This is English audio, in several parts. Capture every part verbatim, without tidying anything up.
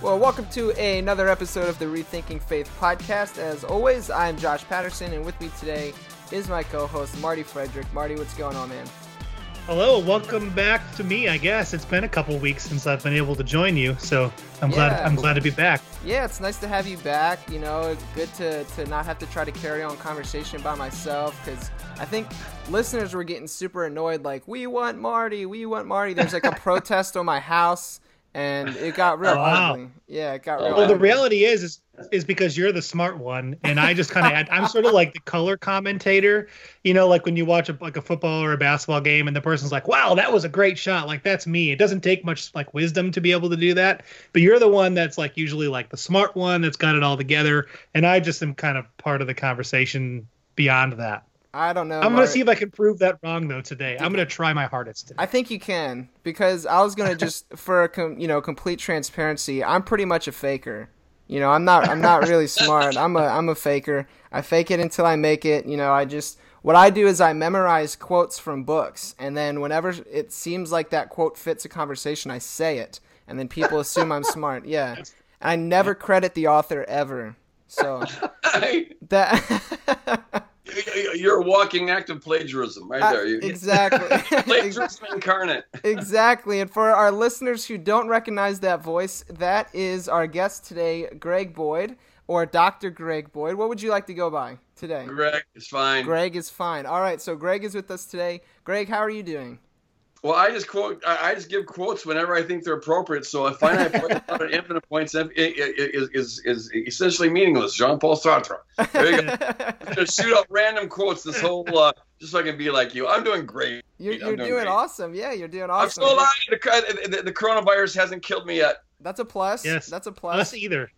Well, welcome to another episode of the Rethinking Faith Podcast. As always, I'm Josh Patterson, and with me today is my co-host, Marty Frederick. Marty, what's going on, man? Hello, welcome back to me, I guess. It's been a couple weeks since I've been able to join you, so I'm yeah. glad I'm glad to be back. Yeah, it's nice to have you back. You know, it's good to, to not have to try to carry on conversation by myself, because I think listeners were getting super annoyed, like, we want Marty, we want Marty. There's like a protest on my house. And it got real oh, wow. ugly. Yeah, it got real Well, ugly. The reality is, is is because you're the smart one, and I just kind of, I'm sort of like the color commentator, you know, like when you watch a, like a football or a basketball game, and the person's like, wow, that was a great shot. Like, that's me. It doesn't take much like wisdom to be able to do that, but you're the one that's like usually like the smart one that's got it all together, and I just am kind of part of the conversation beyond that. I don't know. I'm going to see if I can prove that wrong, though, today. I'm going to try my hardest today. I think you can, because I was going to just, for com, you know, complete transparency, I'm pretty much a faker. You know, I'm not I'm not really smart. I'm a I'm a faker. I fake it until I make it. You know, I just what I do is I memorize quotes from books, and then whenever it seems like that quote fits a conversation, I say it, and then people assume I'm smart. Yeah. And I never credit the author ever. So that you're a walking act of plagiarism right there. You, exactly. Plagiarism incarnate. Exactly. And for our listeners who don't recognize that voice, that is our guest today, Greg Boyd, or Doctor Greg Boyd. What would you like to go by today? Greg is fine. Greg is fine. All right. So Greg is with us today. Greg, how are you doing? Well, I just quote. I just give quotes whenever I think they're appropriate. So a finite point out of infinite points is, is is essentially meaningless. Jean Paul Sartre. There you go. Just shoot up random quotes. This whole uh, just so I can be like you. I'm doing great. You're, you're doing, doing great. Awesome. Yeah, you're doing awesome. I'm still alive. The, the, the coronavirus hasn't killed me yet. That's a plus. Yes. That's a plus. Plus either.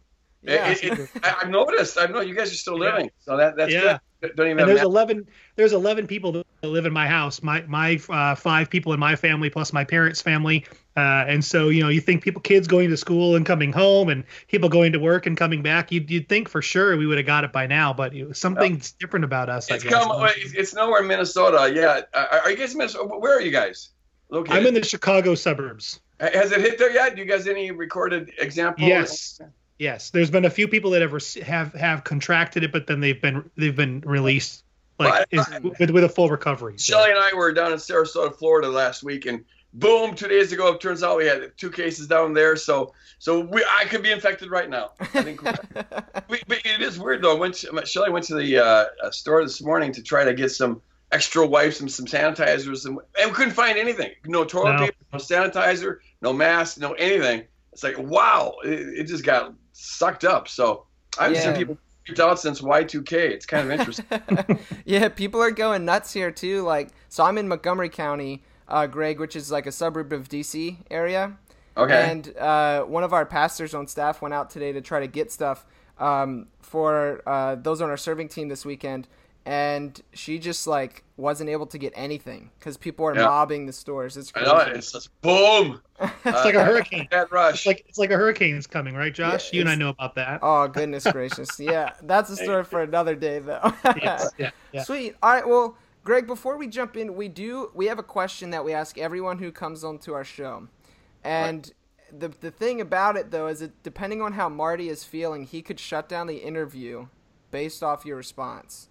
Yeah. It, it, it, I've noticed. I know you guys are still living. Yeah. So that that's yeah. good. Don't even and there's that. eleven. There's eleven people that live in my house. My my uh, five people in my family plus my parents' family. Uh, and so you know, you think people, kids going to school and coming home, and people going to work and coming back. You'd you'd think for sure we would have got it by now, but it was something's oh. different about us. It's I guess. Come, It's nowhere in Minnesota. Yeah. Are, are you guys in Minnesota? Where are you guys located? I'm in the Chicago suburbs. Has it hit there yet? Do you guys any recorded examples? Yes. Yes, there's been a few people that have have, have contracted it, but then they've been they've been released like is, with with a full recovery. So. Shelly and I were down in Sarasota, Florida last week, and boom, two days ago, it turns out we had two cases down there. So so we, I could be infected right now. I think we, we, but it is weird though. When Shelly went to the uh, store this morning to try to get some extra wipes and some sanitizers, and, and we couldn't find anything. No toilet no. paper, no sanitizer, no mask, no anything. It's like wow, it, it just got sucked up. So I've yeah. seen people freaked out since Y two K. It's kind of interesting. Yeah, people are going nuts here too. Like, so I'm in Montgomery County, uh, Greg, which is like a suburb of D C area. Okay. And uh, one of our pastors on staff went out today to try to get stuff um, for uh, those on our serving team this weekend, and she just like wasn't able to get anything because people are yeah. mobbing the stores. It's crazy. I know, it's just boom. It's uh, like a hurricane. That rush. It's like it's like a hurricane's coming, right, Josh? Yeah, you and I know about that. Oh goodness gracious! Yeah, that's a story for another day, though. yes, yeah, yeah. Sweet. All right. Well, Greg, before we jump in, we do we have a question that we ask everyone who comes onto our show. And right. the the thing about it, though, is that depending on how Marty is feeling, he could shut down the interview based off your response.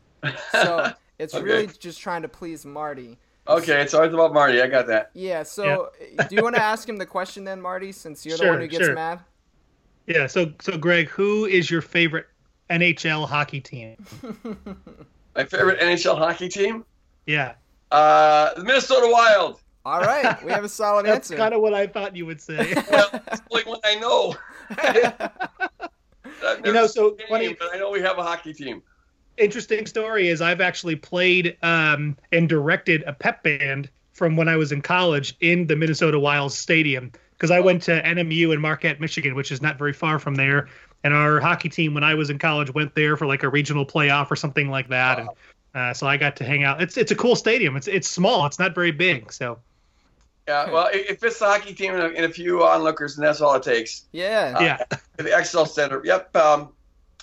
So it's okay. Really just trying to please Marty. Okay, it's always about Marty. I got that. Yeah, so yeah. Do you want to ask him the question then, Marty, since you're sure, the one who gets sure. mad? Yeah, so, so Greg, who is your favorite N H L hockey team? My favorite N H L hockey team? Yeah. Uh, the Minnesota Wild. All right, we have a solid That's answer. That's kind of what I thought you would say. Well, it's the only one I know. I've you know, so funny, but I know we have a hockey team. Interesting story is I've actually played um, and directed a pep band from when I was in college in the Minnesota Wild Stadium, because I went to N M U in Marquette, Michigan, which is not very far from there. And our hockey team when I was in college went there for like a regional playoff or something like that. Wow. And uh, so I got to hang out. It's it's a cool stadium. It's it's small. It's not very big. So yeah, well, if it's the hockey team and a few onlookers, and that's all it takes. Yeah, uh, yeah. The X L Center. Yep. Um,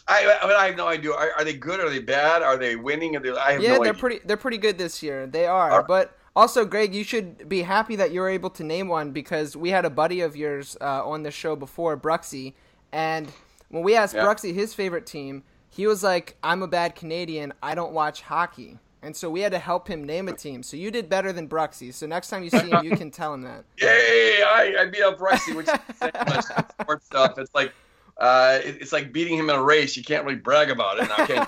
I, I, mean, I have no idea. Are, are they good? Are they bad? Are they winning? Are they, I have yeah, no they're idea. pretty. They're pretty good this year. They are. Right. But also, Greg, you should be happy that you were able to name one, because we had a buddy of yours uh, on the show before, Bruxy, and when we asked yeah. Bruxy his favorite team, he was like, "I'm a bad Canadian. I don't watch hockey." And so we had to help him name a team. So you did better than Bruxy. So next time you see him, you can tell him that. Yay! I, I beat up Bruxy, which is sports stuff. It's like. Uh, it, it's like beating him in a race. You can't really brag about it now, can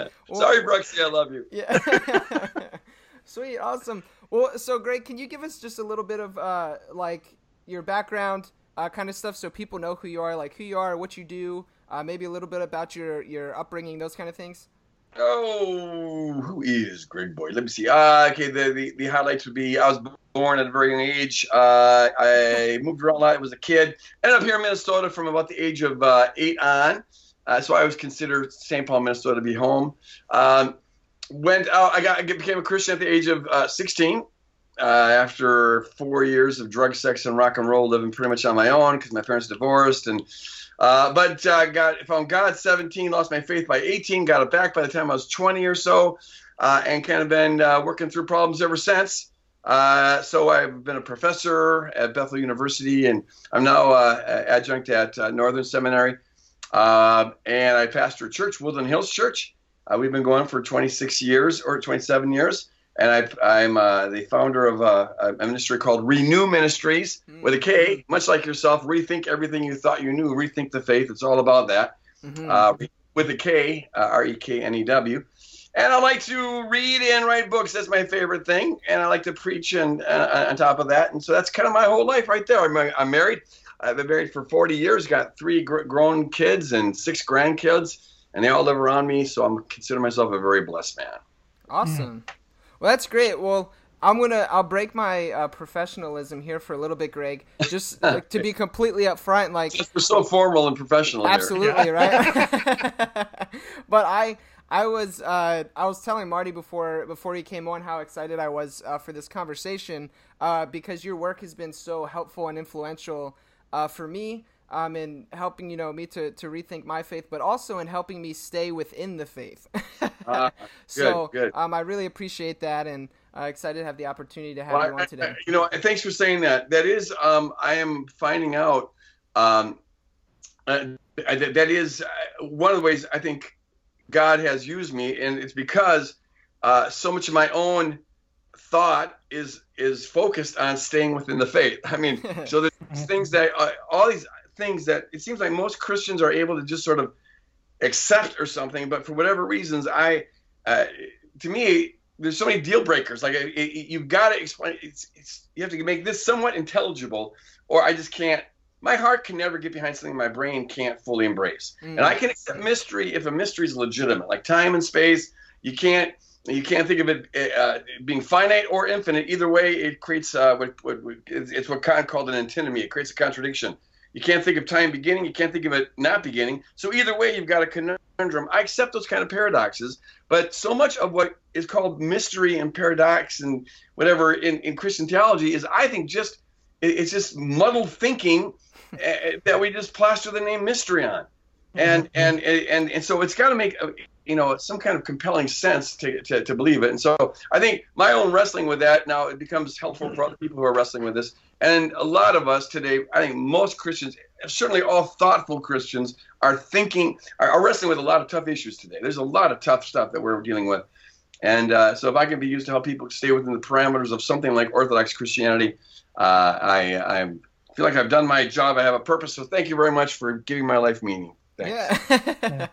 you? Sorry, Bruxy, I love you. Yeah. Sweet, awesome. Well, so Greg, can you give us just a little bit of uh, like your background uh, kind of stuff, so people know who you are, like who you are, what you do, uh, maybe a little bit about your, your upbringing, those kind of things? Oh, who is Greg Boyd? Let me see. Uh, okay, the, the, the highlights would be I was born at a very young age. Uh, I moved around a lot. I was a kid. Ended up here in Minnesota from about the age of uh, eight on. Uh, so I was considered Saint Paul, Minnesota to be home. Um, went out. I got I became a Christian at the age of uh, sixteen. Uh, after four years of drug, sex, and rock and roll, living pretty much on my own because my parents divorced and. Uh, but I uh, got found God at seventeen, lost my faith by eighteen, got it back by the time I was twenty or so, uh, and kind of been uh, working through problems ever since. Uh, so I've been a professor at Bethel University, and I'm now uh, adjunct at uh, Northern Seminary. Uh, and I pastor a church, Woodland Hills Church. Uh, we've been going for twenty-six years or twenty-seven years. And I, I'm uh, the founder of uh, a ministry called Renew Ministries mm-hmm. with a K, much like yourself. Rethink everything you thought you knew. Rethink the faith. It's all about that. Mm-hmm. Uh, with a K, uh, R E K N E W. And I like to read and write books. That's my favorite thing. And I like to preach and, uh, on top of that. And so that's kind of my whole life right there. I'm, I'm married. I've been married for forty years, got three gr- grown kids and six grandkids. And they all live around me. So I'm consider myself a very blessed man. Awesome. Mm-hmm. Well, that's great. Well, I'm gonna I'll break my uh, professionalism here for a little bit, Greg. Just like, to be completely upfront, like just we're so formal and professional. Absolutely, here. Right? But I I was uh, I was telling Marty before before he came on how excited I was uh, for this conversation uh, because your work has been so helpful and influential uh, for me um, in helping you know me to to rethink my faith, but also in helping me stay within the faith. Uh, good, so good. Um, I really appreciate that, and uh, excited to have the opportunity to have well, you on today. I, you know, thanks for saying that. That is, um, I am finding out um, uh, that, that is one of the ways I think God has used me, and it's because uh, so much of my own thought is is focused on staying within the faith. I mean, so there's things that uh, all these things that it seems like most Christians are able to just sort of accept or something, but for whatever reasons, I, uh, to me, there's so many deal breakers. Like it, it, you've got to explain. It's, it's you have to make this somewhat intelligible, or I just can't. My heart can never get behind something my brain can't fully embrace. Mm-hmm. And I can accept mystery if a mystery is legitimate, like time and space. You can't you can't think of it uh, being finite or infinite. Either way, it creates uh, what, what, what it's what Kant called an antinomy. It creates a contradiction. You can't think of time beginning. You can't think of it not beginning. So either way, you've got a conundrum. I accept those kind of paradoxes, but so much of what is called mystery and paradox and whatever in, in Christian theology is, I think, just it's just muddled thinking that we just plaster the name mystery on. And and and, and so it's got to make you know, some kind of compelling sense to, to, to believe it. And so I think my own wrestling with that now, it becomes helpful for other people who are wrestling with this. And a lot of us today, I think most Christians, certainly all thoughtful Christians, are thinking, are wrestling with a lot of tough issues today. There's a lot of tough stuff that we're dealing with. And uh, so if I can be used to help people stay within the parameters of something like Orthodox Christianity, uh, I, I feel like I've done my job. I have a purpose. So thank you very much for giving my life meaning. Yeah. Yeah.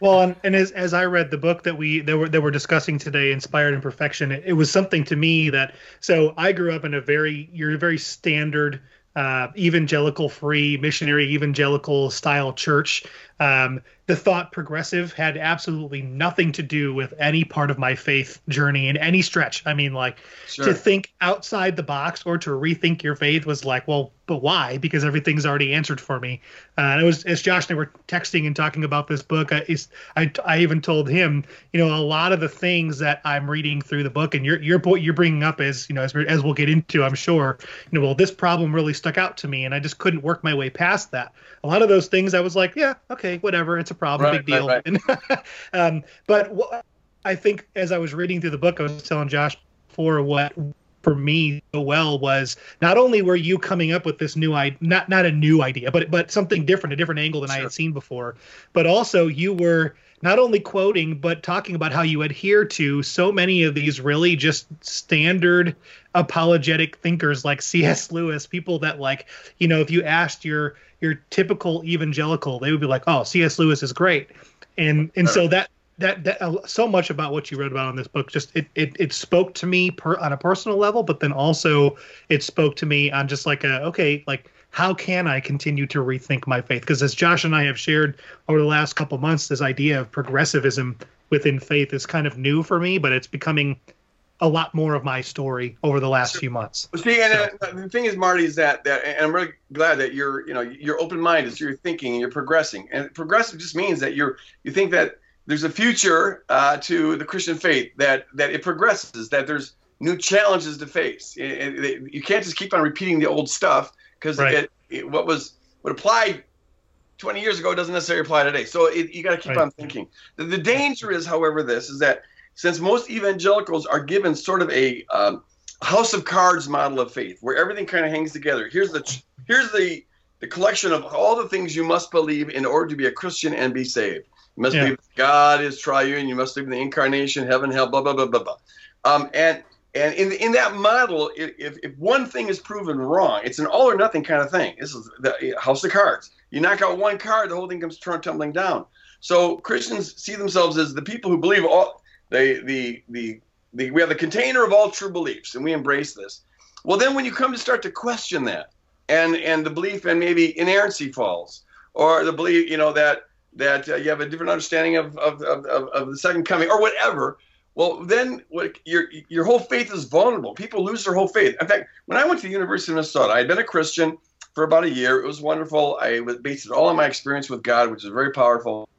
Well, and, and as as I read the book that we that we're, that we're discussing today, Inspired Imperfection, it, it was something to me that, so I grew up in a very, you're very standard, uh, evangelical free, missionary evangelical style church. Um, the thought progressive had absolutely nothing to do with any part of my faith journey in any stretch. I mean, like, sure, to think outside the box or to rethink your faith was like, well, but why? Because everything's already answered for me. Uh, and it was, as Josh and I were texting and talking about this book, I, I, I even told him, you know, a lot of the things that I'm reading through the book and you're, you're, you're bringing up as, you know, as, as we'll get into, I'm sure, you know, well, this problem really stuck out to me and I just couldn't work my way past that. A lot of those things I was like, yeah, okay, whatever. It's a problem. Right, big deal. Right, right. um, but what, I think as I was reading through the book, I was telling Josh before what, for me, so well was not only were you coming up with this new idea, not not a new idea, but but something different, a different angle than sure. I had seen before, but also you were not only quoting but talking about how you adhere to so many of these really just standard apologetic thinkers like C S Lewis, people that, like, you know, if you asked your your typical evangelical, they would be like, oh, C S Lewis is great, and and so that. That, that so much about what you wrote about in this book, just it it, it spoke to me per, on a personal level, but then also it spoke to me on just like a, okay, like, how can I continue to rethink my faith? Because as Josh and I have shared over the last couple months, this idea of progressivism within faith is kind of new for me, but it's becoming a lot more of my story over the last so, few months. See, and so. uh, the thing is, Marty, is that, that, and I'm really glad that you're, you know, you're open-minded, so you're thinking and you're progressing. And progressive just means that you're, you think that there's a future uh, to the Christian faith, that that it progresses, that there's new challenges to face. It, it, you can't just keep on repeating the old stuff, because right. what was what applied twenty years ago doesn't necessarily apply today. So it, you got to keep right. on thinking. The, the danger is, however, this is that since most evangelicals are given sort of a um, house of cards model of faith, where everything kind of hangs together. Here's the here's the the collection of all the things you must believe in order to be a Christian and be saved. You must yeah. believe God is triune. You must believe in the incarnation, heaven, hell, blah, blah, blah, blah, blah. Um, and and in in that model, if, if one thing is proven wrong, it's an all or nothing kind of thing. This is the house of cards. You knock out one card, the whole thing comes tumbling down. So Christians see themselves as the people who believe all. They the the the we have the container of all true beliefs, and we embrace this. Well, then when you come to start to question that, and and the belief in maybe inerrancy falls, or the belief, you know, that. that uh, you have a different understanding of, of, of, of the second coming or whatever, well, then what, your your whole faith is vulnerable. People lose their whole faith. In fact, when I went to the University of Minnesota, I had been a Christian for about a year. It was wonderful. I was based it all on my experience with God, which is very powerful.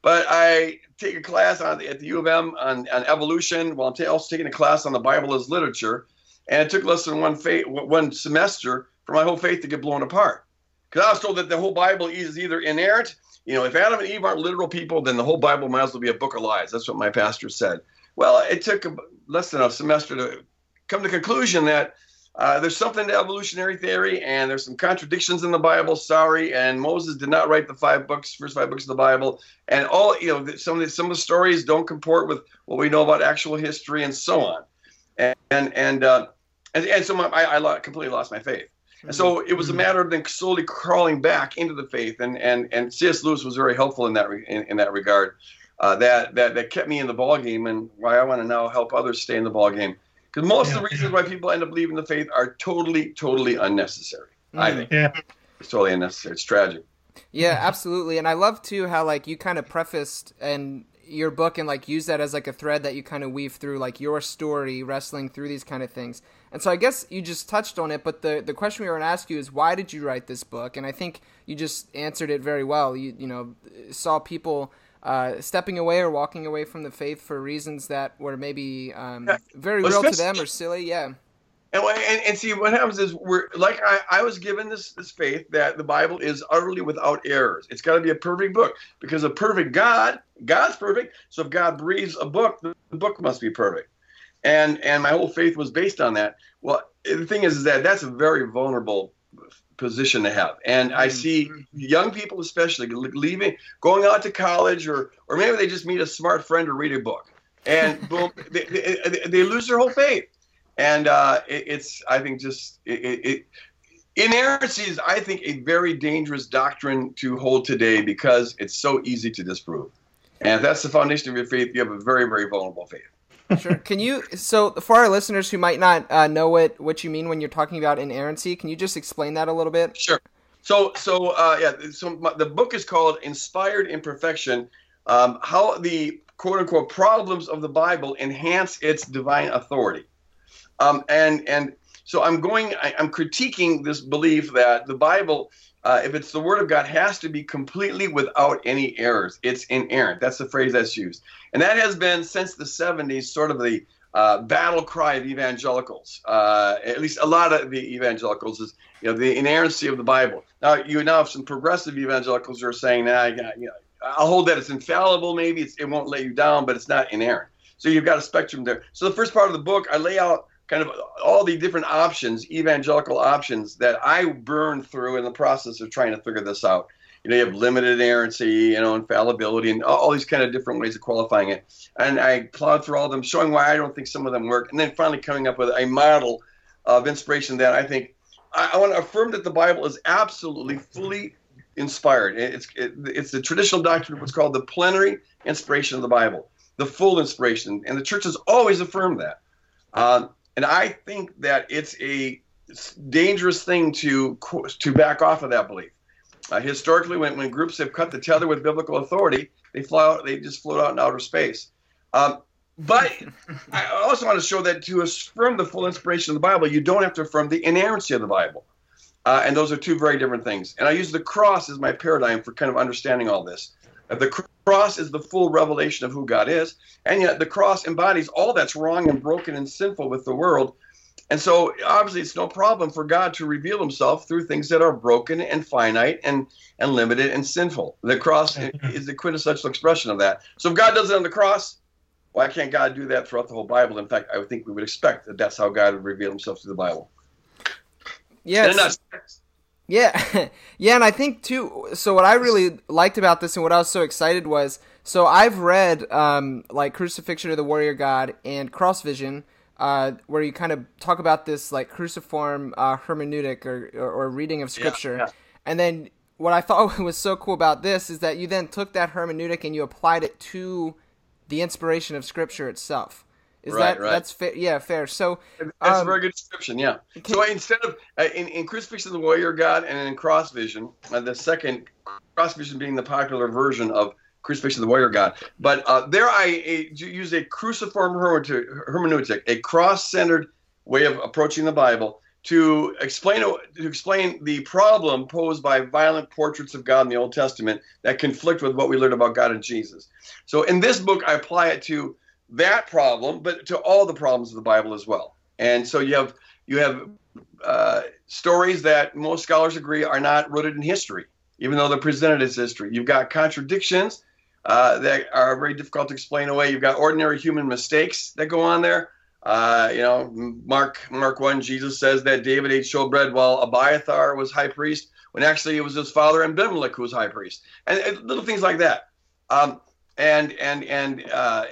But I take a class on, at the U of M on, on evolution, while I'm ta- also taking a class on the Bible as literature. And it took less than one, faith, one semester for my whole faith to get blown apart. Because I was told that the whole Bible is either inerrant. You know, if Adam and Eve aren't literal people, then the whole Bible might as well be a book of lies. That's what my pastor said. Well, it took less than a semester to come to the conclusion that uh, there's something to evolutionary theory and there's some contradictions in the Bible. Sorry. And Moses did not write the five books, first five books of the Bible. And all, you know, some of the, some of the stories don't comport with what we know about actual history and so on. And and and, uh, and, and so my, I, I completely lost my faith. And so it was a matter of then slowly crawling back into the faith, and and, and C S Lewis was very helpful in that re, in, in that regard. Uh, that that that kept me in the ball game, and why I want to now help others stay in the ball game. Because most yeah. of the reasons why people end up leaving the faith are totally, totally unnecessary. Mm. I think yeah. it's totally unnecessary. It's tragic. Yeah, absolutely. And I love too how, like, you kind of prefaced and your book and, like, use that as like a thread that you kind of weave through, like, your story wrestling through these kind of things. And so I guess you just touched on it, but the, the question we were going to ask you is, why did you write this book? And I think you just answered it very well. You you know, saw people uh, stepping away or walking away from the faith for reasons that were maybe um, very well, real to them or silly. Yeah. And, and, and see, what happens is, we're like, I, I was given this, this faith that the Bible is utterly without errors. It's got to be a perfect book, because a perfect God, God's perfect. So if God breathes a book, the, the book must be perfect. And and my whole faith was based on that. Well, the thing is, is that that's a very vulnerable position to have. And I see young people especially leaving, going out to college, or or maybe they just meet a smart friend or read a book. And boom, they, they, they lose their whole faith. And uh, it, it's, I think, just it, it, inerrancy is, I think, a very dangerous doctrine to hold today, because it's so easy to disprove. And if that's the foundation of your faith, you have a very, very vulnerable faith. Sure. Can you, so for our listeners who might not uh, know what, what you mean when you're talking about inerrancy, can you just explain that a little bit? Sure. So, so uh, yeah, so my, the book is called Inspired Imperfection, um, How the Quote-Unquote Problems of the Bible Enhance Its Divine Authority. Um, and and so I'm going, I, I'm critiquing this belief that the Bible, uh, if it's the Word of God, has to be completely without any errors. It's inerrant. That's the phrase that's used. And that has been, since the seventies, sort of the uh, battle cry of evangelicals, uh, at least a lot of the evangelicals, is, you know, the inerrancy of the Bible. Now, you now have some progressive evangelicals who are saying, nah, I got, you know, I'll hold that it's infallible, maybe it's, it won't let you down, but it's not inerrant. So you've got a spectrum there. So the first part of the book, I lay out kind of all the different options, evangelical options, that I burned through in the process of trying to figure this out. You know, you have limited inerrancy, you know, infallibility, and all these kind of different ways of qualifying it. And I plowed through all of them, showing why I don't think some of them work, and then finally coming up with a model of inspiration that I think, I, I want to affirm that the Bible is absolutely fully inspired. It's, it, it's the traditional doctrine of what's called the plenary inspiration of the Bible, the full inspiration, and the church has always affirmed that. Um, And I think that it's a dangerous thing to to back off of that belief. Uh, historically, when, when groups have cut the tether with biblical authority, they fly out, they just float out in outer space. Um, but I also want to show that to affirm the full inspiration of the Bible, you don't have to affirm the inerrancy of the Bible. Uh, and those are two very different things. And I use the cross as my paradigm for kind of understanding all this. The cross is the full revelation of who God is, and yet the cross embodies all that's wrong and broken and sinful with the world. And so obviously it's no problem for God to reveal himself through things that are broken and finite and, and limited and sinful. The cross is the quintessential expression of that. So if God does it on the cross, why can't God do that throughout the whole Bible? In fact, I would think we would expect that that's how God would reveal himself through the Bible. Yes. Yeah. Yeah. And I think too, so what I really liked about this and what I was so excited was, so I've read, um, like Crucifixion of the Warrior God and Cross Vision, uh, where you kind of talk about this like cruciform, uh, hermeneutic or, or, or reading of scripture. Yeah, yeah. And then what I thought was so cool about this is that you then took that hermeneutic and you applied it to the inspiration of scripture itself. Is right, that right. That's fair? Yeah, fair. So um, that's a very good description. Yeah. Okay. So instead of uh, in, in Crucifixion of the Warrior God and in Cross Vision, uh, the second Cross Vision being the popular version of Crucifixion of the Warrior God, but uh, there I uh, use a cruciform hermeneutic, a cross-centered way of approaching the Bible to explain to explain the problem posed by violent portraits of God in the Old Testament that conflict with what we learned about God and Jesus. So in this book, I apply it to that problem, but to all the problems of the Bible as well. And so you have you have uh, stories that most scholars agree are not rooted in history, even though they're presented as history. You've got contradictions uh, that are very difficult to explain away. You've got ordinary human mistakes that go on there. Uh, you know, Mark Mark one, Jesus says that David ate showbread while Abiathar was high priest, when actually it was his father Abimelech who was high priest, and, and little things like that. Um, And and and uh,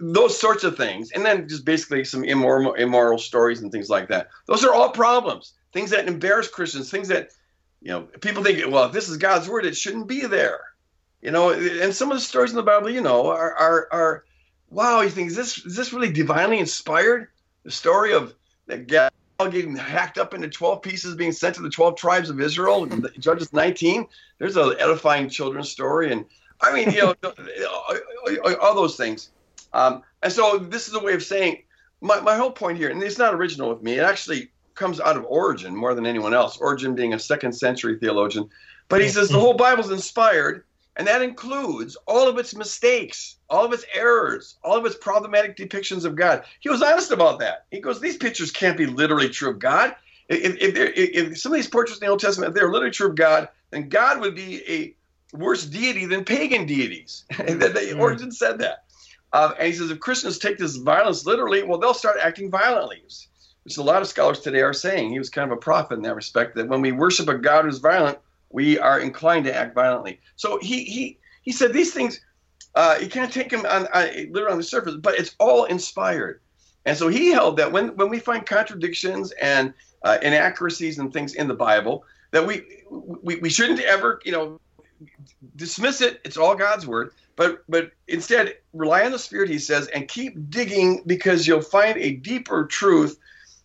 those sorts of things, and then just basically some immoral immoral stories and things like that. Those are all problems, things that embarrass Christians, things that, you know, people think, well, if this is God's word, it shouldn't be there, you know. And some of the stories in the Bible, you know, are are, are wow, you think is this is this really divinely inspired? The story of that gal getting hacked up into twelve pieces, being sent to the twelve tribes of Israel, Judges nineteen. There's an edifying children's story and. I mean, you know, all those things. Um, and so this is a way of saying my, my whole point here, and it's not original with me. It actually comes out of Origen more than anyone else, Origen being a second century theologian. But he says the whole Bible's inspired, And that includes all of its mistakes, all of its errors, all of its problematic depictions of God. He was honest about that. He goes, these pictures can't be literally true of God. If, if, if, if some of these portraits in the Old Testament, if they're literally true of God, then God would be a worse deity than pagan deities. And that they, Origen said that. Uh, and he says, if Christians take this violence literally, well, they'll start acting violently, which a lot of scholars today are saying. He was kind of a prophet in that respect, that when we worship a God who's violent, we are inclined to act violently. So he he he said these things, uh, you can't take them on, on, literally on the surface, but it's all inspired. And so he held that when, when we find contradictions and uh, inaccuracies and things in the Bible, that we, we we shouldn't ever, you know, dismiss it. It's all God's word. But but instead, rely on the Spirit, he says, and keep digging, because you'll find a deeper truth.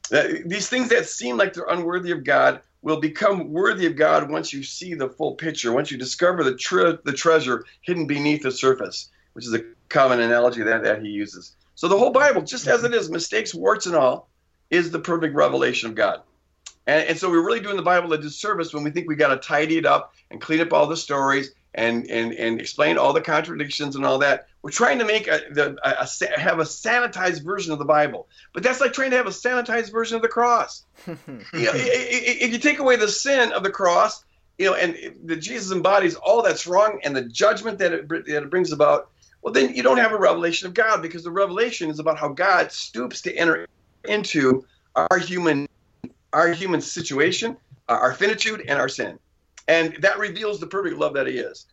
That these things that seem like they're unworthy of God will become worthy of God once you see the full picture, once you discover the tre- the treasure hidden beneath the surface, which is a common analogy that, that he uses. So the whole Bible, just as it is, mistakes, warts, and all, is the perfect revelation of God. And, and so we're really doing the Bible a disservice when we think we got to tidy it up and clean up all the stories and and and explain all the contradictions and all that. We're trying to make a, the, a, a have a sanitized version of the Bible, but that's like trying to have a sanitized version of the cross. You know, if you take away the sin of the cross, you know, and that Jesus embodies all that's wrong and the judgment that it, that it brings about, well, then you don't have a revelation of God, because the revelation is about how God stoops to enter into our human our human situation, our finitude, and our sin. And that reveals the perfect love that he is.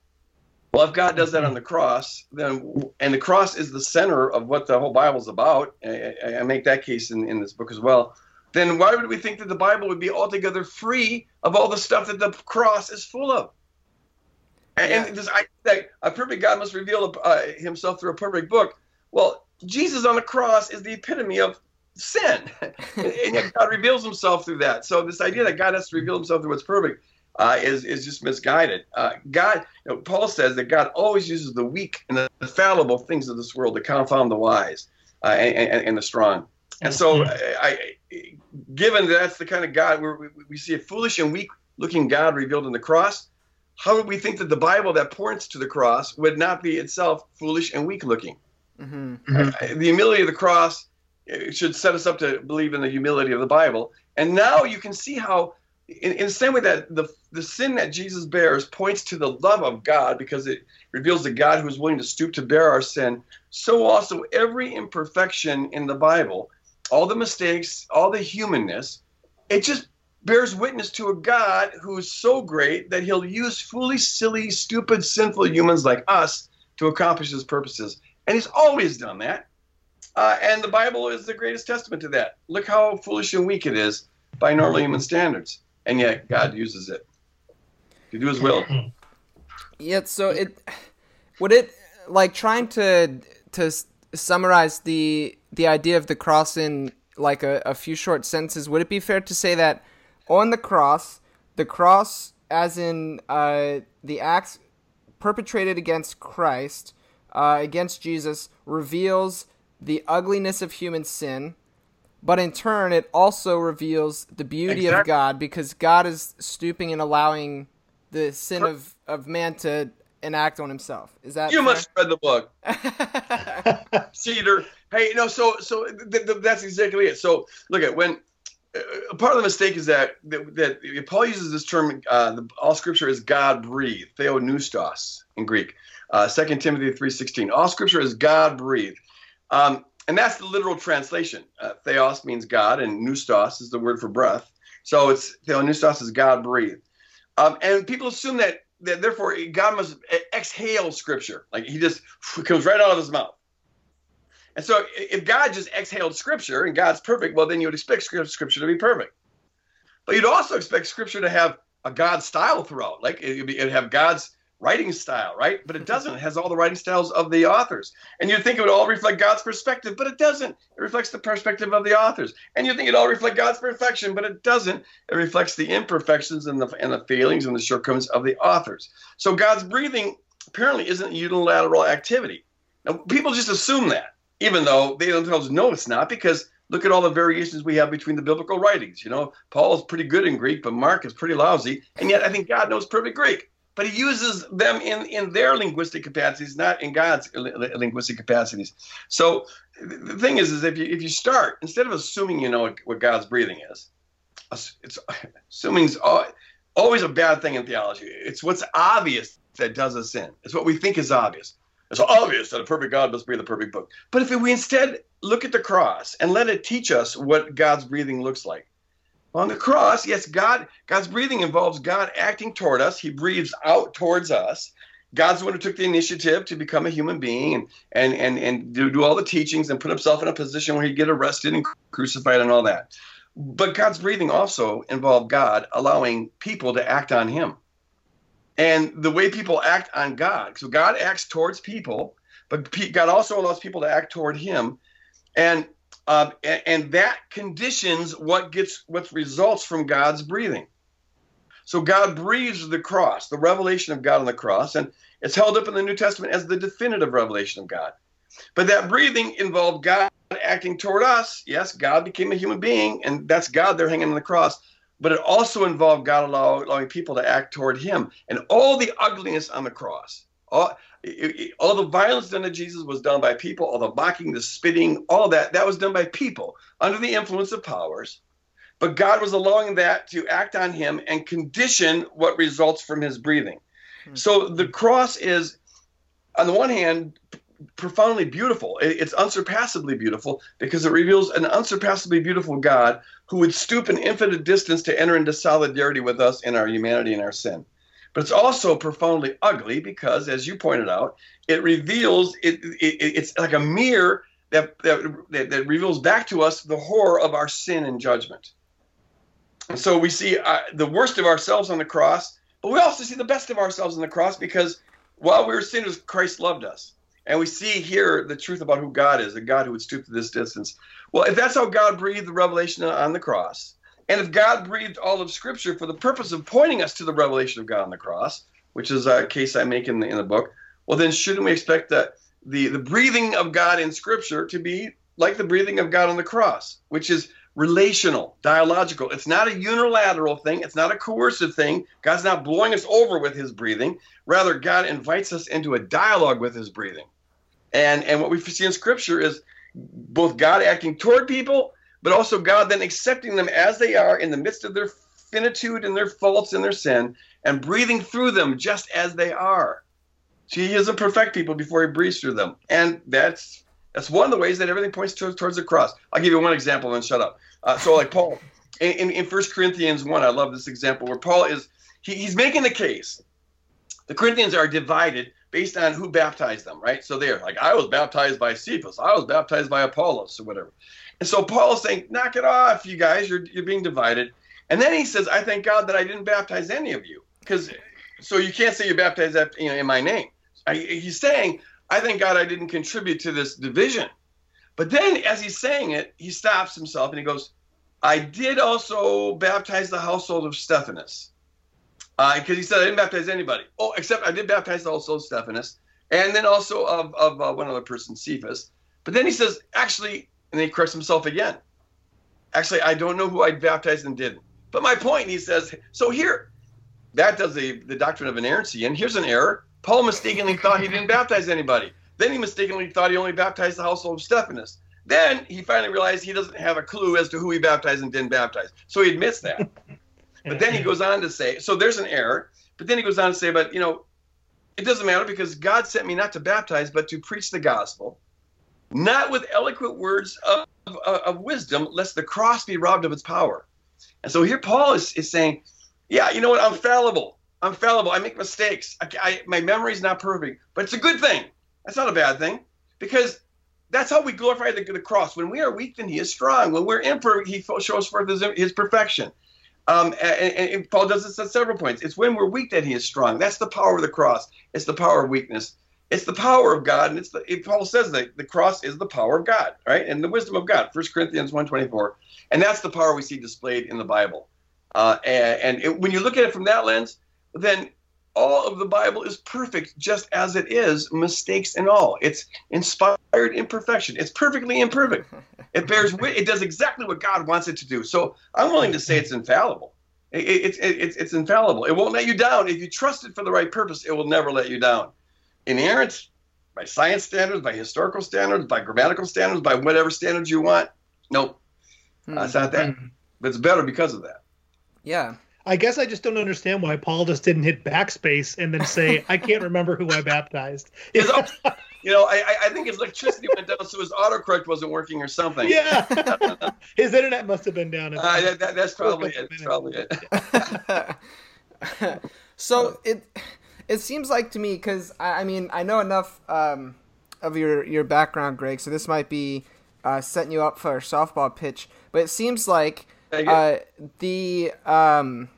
Well, if God does that on the cross, then, and the cross is the center of what the whole Bible's about, I, I make that case in, in this book as well, then why would we think that the Bible would be altogether free of all the stuff that the cross is full of? And, and this idea that a perfect God must reveal uh, himself through a perfect book. Well, Jesus on the cross is the epitome of sin. And yet God reveals himself through that. So this idea that God has to reveal himself through what's perfect Uh, is, is just misguided. Uh, God, you know, Paul says that God always uses the weak and the fallible things of this world to confound the wise uh, and, and, and the strong. And so, I, I, given that that's the kind of God where we, we see a foolish and weak-looking God revealed in the cross, how would we think that the Bible that points to the cross would not be itself foolish and weak-looking? Mm-hmm. Mm-hmm. The humility of the cross it should set us up to believe in the humility of the Bible. And now you can see how In, in the same way that the the sin that Jesus bears points to the love of God, because it reveals the God who is willing to stoop to bear our sin, so also every imperfection in the Bible, all the mistakes, all the humanness, it just bears witness to a God who is so great that he'll use foolish, silly, stupid, sinful humans like us to accomplish his purposes. And he's always done that. Uh, and the Bible is the greatest testament to that. Look how foolish and weak it is by normal human standards. And yet God uses it to do his will. Yeah, so it would it like trying to to summarize the the idea of the cross in like a, a few short sentences. Would it be fair to say that on the cross, the cross as in uh, the acts perpetrated against Christ, uh, against Jesus, reveals the ugliness of human sin? But in turn, it also reveals the beauty exactly. of God, because God is stooping and allowing the sin of, of man to enact on himself. Is that you fair? Must read the book, Cedar? Hey, no. So, so th- th- that's exactly it. So, look at when uh, part of the mistake is that that, that Paul uses this term. Uh, the, all Scripture is God breathed, theonoustos in Greek. Uh, Second Timothy three sixteen. All Scripture is God breathed. Um, And that's the literal translation. Uh, theos means God, and noustos is the word for breath. So it's theonoustos is God breathed. Um, and people assume that, that therefore God must exhale Scripture. Like he just comes right out of his mouth. And so if God just exhaled Scripture and God's perfect, well, then you would expect Scripture to be perfect. But you'd also expect Scripture to have a God style throughout. Like it would have God's writing style, right? But it doesn't. It has all the writing styles of the authors. And you'd think it would all reflect God's perspective, but it doesn't. It reflects the perspective of the authors. And you'd think it all reflect God's perfection, but it doesn't. It reflects the imperfections and the and the failings and the shortcomings of the authors. So God's breathing apparently isn't unilateral activity. Now, people just assume that, even though they themselves know it's not, because look at all the variations we have between the biblical writings. You know, Paul's pretty good in Greek, but Mark is pretty lousy. And yet I think God knows perfect Greek. but he uses them in, in their linguistic capacities, not in God's li- linguistic capacities. So the thing is, is if you if you start, instead of assuming you know what, what God's breathing is, it's assuming is always a bad thing in theology. It's what's obvious that does us in. It's what we think is obvious. It's obvious that a perfect God must breathe a perfect book. But if we instead look at the cross and let it teach us what God's breathing looks like. On the cross, yes, God, God's breathing involves God acting toward us. He breathes out towards us. God's the one who took the initiative to become a human being and and and, and do, do all the teachings and put himself in a position where he'd get arrested and crucified and all that. But God's breathing also involved God allowing people to act on him. And the way people act on God, so God acts towards people, but God also allows people to act toward him. And Uh, and, and that conditions what gets what results from God's breathing. So God breathes the cross, the revelation of God on the cross, and it's held up in the New Testament as the definitive revelation of God. But that breathing involved God acting toward us. Yes, God became a human being, and that's God there hanging on the cross. But it also involved God allow, allowing people to act toward him. And all the ugliness on the cross, all, It, it, all the violence done to Jesus was done by people, all the mocking, the spitting, all that, that was done by people under the influence of powers. But God was allowing that to act on him and condition what results from his breathing. Mm-hmm. So the cross is, on the one hand, p- profoundly beautiful. It, it's unsurpassably beautiful because it reveals an unsurpassably beautiful God who would stoop an infinite distance to enter into solidarity with us in our humanity and our sin. But it's also profoundly ugly because, as you pointed out, it reveals it, it it's like a mirror that, that that reveals back to us the horror of our sin and judgment. And so we see uh, the worst of ourselves on the cross, but we also see the best of ourselves on the cross because while we were sinners, Christ loved us. And we see here the truth about who God is, a God who would stoop to this distance. Well, if that's how God breathed the revelation on the cross, and if God breathed all of Scripture for the purpose of pointing us to the revelation of God on the cross, which is a case I make in the in the book, well, then shouldn't we expect that the, the breathing of God in Scripture to be like the breathing of God on the cross, which is relational, dialogical. It's not a unilateral thing. It's not a coercive thing. God's not blowing us over with his breathing. Rather, God invites us into a dialogue with his breathing. And, and what we see in Scripture is both God acting toward people, but also God then accepting them as they are in the midst of their finitude and their faults and their sin and breathing through them just as they are. So he doesn't perfect people before he breathes through them. And that's that's one of the ways that everything points to, towards the cross. I'll give you one example and shut up. Uh, so like Paul, in, in First Corinthians one, I love this example where Paul is, he, he's making the case. The Corinthians are divided based on who baptized them, right? So they're like, I was baptized by Cephas. I was baptized by Apollos or whatever. And so Paul's saying, knock it off, you guys, you're you're being divided. And then he says, I thank God that I didn't baptize any of you. Because so you can't say you baptized after, you know, in my name. I, he's saying, I thank God I didn't contribute to this division. But then as he's saying it, he stops himself and he goes, I did also baptize the household of Stephanas. Because uh, he said, I didn't baptize anybody. Oh, except I did baptize the household of Stephanas. And then also of, of uh, one other person, Cephas. But then he says, actually, and then he corrects himself again. Actually, I don't know who I baptized and didn't. But my point, he says, so here, that does the, the doctrine of inerrancy. And here's an error. Paul mistakenly thought he didn't baptize anybody. Then he mistakenly thought he only baptized the household of Stephanas. Then he finally realized he doesn't have a clue as to who he baptized and didn't baptize. So he admits that. But then he goes on to say, so there's an error. But then he goes on to say, but, you know, it doesn't matter because God sent me not to baptize, but to preach the gospel. Not with eloquent words of, of, of wisdom, lest the cross be robbed of its power. And so here Paul is, is saying, yeah, you know what? I'm fallible. I'm fallible. I make mistakes. I, I, my memory's not perfect. But it's a good thing. That's not a bad thing. Because that's how we glorify the, the cross. When we are weak, then he is strong. When we're imperfect, he shows forth his, his perfection. Um, and, and Paul does this at several points. It's when we're weak that he is strong. That's the power of the cross. It's the power of weakness. It's the power of God, and it's the, it, Paul says that the cross is the power of God, right? And the wisdom of God, First Corinthians one twenty-four. And that's the power we see displayed in the Bible. Uh, and and it, when you look at it from that lens, then all of the Bible is perfect just as it is, mistakes and all. It's inspired imperfection. It's perfectly imperfect. It bears wit. It does exactly what God wants it to do. So I'm willing to say it's infallible. It's it, it, it's it's infallible. It won't let you down. If you trust it for the right purpose, it will never let you down. Inerrant, by science standards, by historical standards, by grammatical standards, by whatever standards you want. Nope. Mm. Uh, it's not that. Mm. But it's better because of that. Yeah. I guess I just don't understand why Paul just didn't hit backspace and then say, I can't remember who I baptized. You know, you know I, I think his electricity went down, so his autocorrect wasn't working or something. Yeah. His internet must have been down. Uh, that, that, that's probably it. That's probably it. So it it seems like to me, because, I mean, I know enough um, of your, your background, Greg, so this might be uh, setting you up for a softball pitch, but it seems like uh, the um,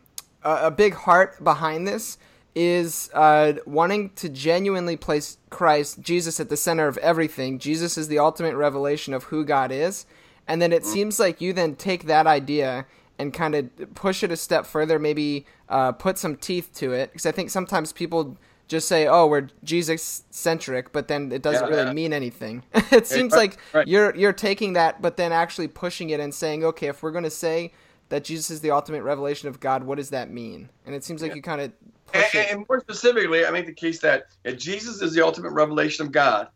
a, a big heart behind this is uh, wanting to genuinely place Christ, Jesus, at the center of everything. Jesus is the ultimate revelation of who God is, and then it mm-hmm. seems like you then take that idea and kind of push it a step further, maybe uh, put some teeth to it. Because I think sometimes people just say, oh, we're Jesus-centric, but then it doesn't yeah, really yeah. mean anything. It seems right, like right. you're you're taking that, but then actually pushing it and saying, okay, if we're going to say that Jesus is the ultimate revelation of God, what does that mean? And it seems like yeah. you kind of push and, it. And more specifically, I make the case that if Jesus is the ultimate revelation of God,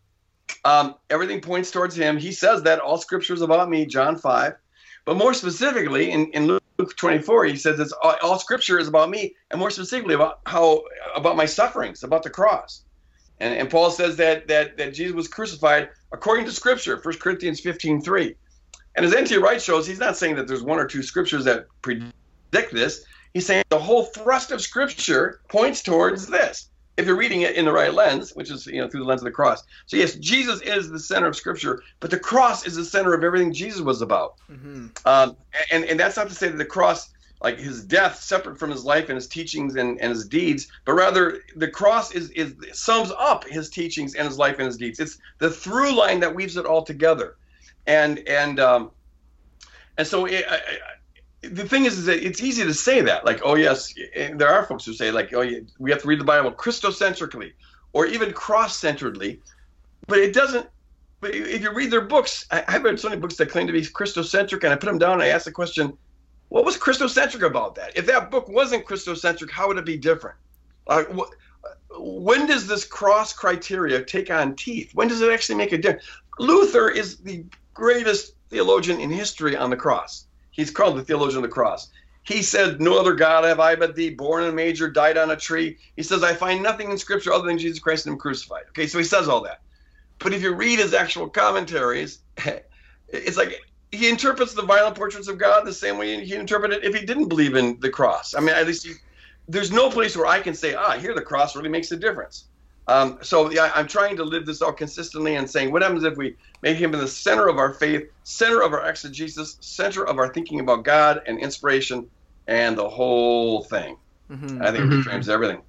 um, everything points towards him. He says that all Scripture is about me, John five. But more specifically, in, in Luke twenty-four, he says it's all, all Scripture is about me, and more specifically about how about my sufferings, about the cross. And and Paul says that that that Jesus was crucified according to Scripture, First Corinthians fifteen three. And as N T Wright shows, he's not saying that there's one or two Scriptures that predict this. He's saying the whole thrust of Scripture points towards this, if you're reading it in the right lens, which is, you know, through the lens of the cross. So yes, Jesus is the center of Scripture, but the cross is the center of everything Jesus was about. Mm-hmm. Um, and, and that's not to say that the cross, like his death, separate from his life and his teachings and, and his deeds, but rather the cross is, is sums up his teachings and his life and his deeds. It's the through line that weaves it all together. And, and, um, and so it, I, I, the thing is, is that it's easy to say that, like, oh, yes, there are folks who say, like, oh, yeah, we have to read the Bible Christocentrically or even cross-centeredly. But it doesn't – but if you read their books, I, I've read so many books that claim to be Christocentric, and I put them down and I ask the question, what was Christocentric about that? If that book wasn't Christocentric, how would it be different? Uh, wh- when does this cross criteria take on teeth? When does it actually make a difference? Luther is the greatest theologian in history on the cross. He's called the theologian of the cross. He said, no other God have I but thee, born in a manger, died on a tree. He says, I find nothing in Scripture other than Jesus Christ and him crucified. Okay, so he says all that. But if you read his actual commentaries, it's like he interprets the violent portraits of God the same way he interpreted if he didn't believe in the cross. I mean, at least he, there's no place where I can say, ah, here the cross really makes a difference. Um, so yeah, I'm trying to live this out consistently and saying, what happens if we make him in the center of our faith, center of our exegesis, center of our thinking about God and inspiration and the whole thing? Mm-hmm. I think mm-hmm. it frames everything.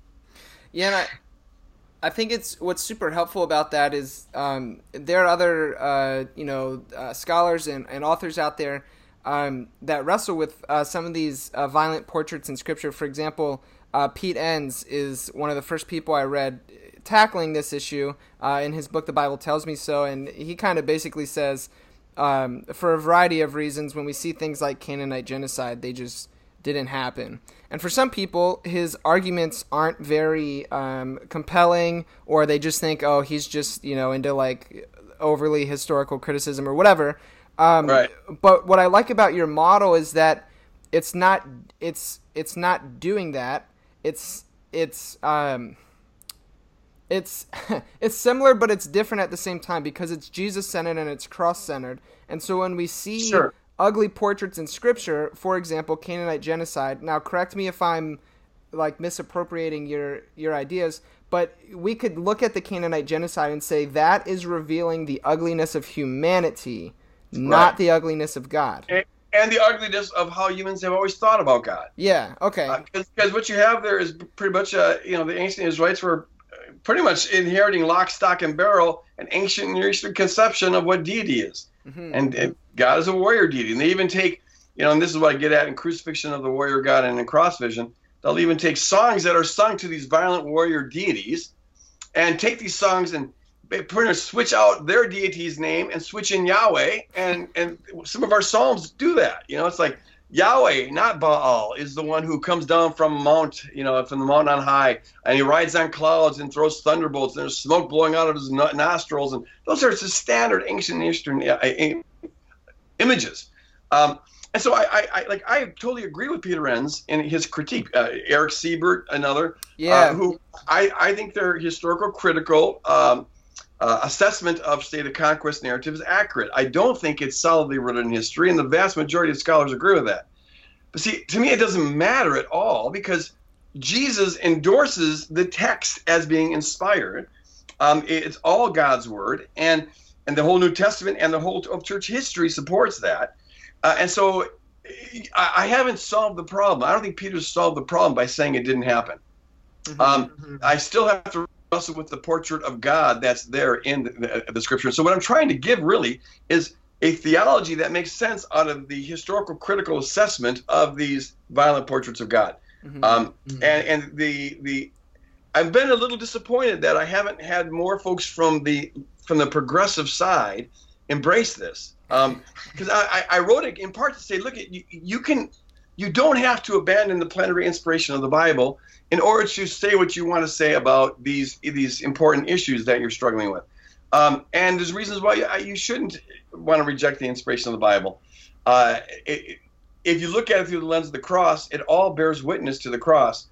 Yeah, and I, I think it's what's super helpful about that is um, there are other uh, you know uh, scholars and, and authors out there um, that wrestle with uh, some of these uh, violent portraits in Scripture. For example, uh, Pete Enns is one of the first people I read tackling this issue uh, in his book, The Bible Tells Me So, and he kind of basically says, um, for a variety of reasons, when we see things like Canaanite genocide, they just didn't happen. And for some people, his arguments aren't very um, compelling, or they just think, oh, he's just, you know, into like overly historical criticism or whatever. Um, right. But what I like about your model is that it's not it's it's not doing that. It's it's um. It's it's similar, but it's different at the same time because it's Jesus-centered and it's cross-centered. And so when we see sure. ugly portraits in Scripture, for example, Canaanite genocide. Now, correct me if I'm like misappropriating your your ideas, but we could look at the Canaanite genocide and say that is revealing the ugliness of humanity, right. not the ugliness of God. And, and the ugliness of how humans have always thought about God. Yeah. Okay. Because uh, what you have there is pretty much uh, you know the ancient Israelites were pretty much inheriting lock, stock, and barrel an ancient Near Eastern conception of what deity is. Mm-hmm. And, and God is a warrior deity. And they even take, you know, and this is what I get at in Crucifixion of the Warrior God and in Cross Vision, they'll even take songs that are sung to these violent warrior deities and take these songs and pretty much switch out their deity's name and switch in Yahweh. And, and some of our Psalms do that. You know, it's like, Yahweh, not Baal, is the one who comes down from Mount, you know, from the mountain on high, and he rides on clouds and throws thunderbolts, and there's smoke blowing out of his nostrils, and those are just standard ancient Eastern images. Um, and so I, I, I, like, I totally agree with Peter Enns in his critique. Uh, Eric Siebert, another, yeah, uh, who I, I think their historical critical um, uh, assessment of state of conquest narrative is accurate. I don't think it's solidly rooted in history, and the vast majority of scholars agree with that. But see, to me, it doesn't matter at all, because Jesus endorses the text as being inspired. Um, it's all God's word, and and the whole New Testament and the whole of church history supports that. Uh, and so I, I haven't solved the problem. I don't think Peter's solved the problem by saying it didn't happen. Mm-hmm, um, mm-hmm. I still have to wrestle with the portrait of God that's there in the, the, the Scripture. So what I'm trying to give really is a theology that makes sense out of the historical critical assessment of these violent portraits of God. Mm-hmm, um, mm-hmm. And, and the the I've been a little disappointed that I haven't had more folks from the from the progressive side embrace this. Um, because I, I wrote it in part to say, look, you, you can, you don't have to abandon the plenary inspiration of the Bible in order to say what you want to say about these these important issues that you're struggling with. Um, and there's reasons why you, you shouldn't want to reject the inspiration of the Bible. Uh, it, if you look at it through the lens of the cross, it all bears witness to the cross.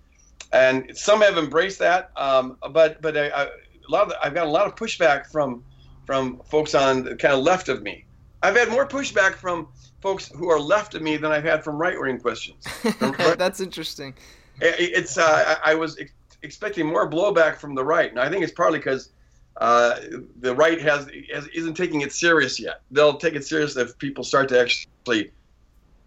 And some have embraced that, um, but but I, I, a lot of the, I've got a lot of pushback from from folks on the kind of left of me. I've had more pushback from folks who are left of me than I've had from right-wing Christians. That's interesting. It's uh, I was ex expecting more blowback from the right, and I think it's partly because uh, the right has, has isn't taking it serious yet. They'll take it serious if people start to actually,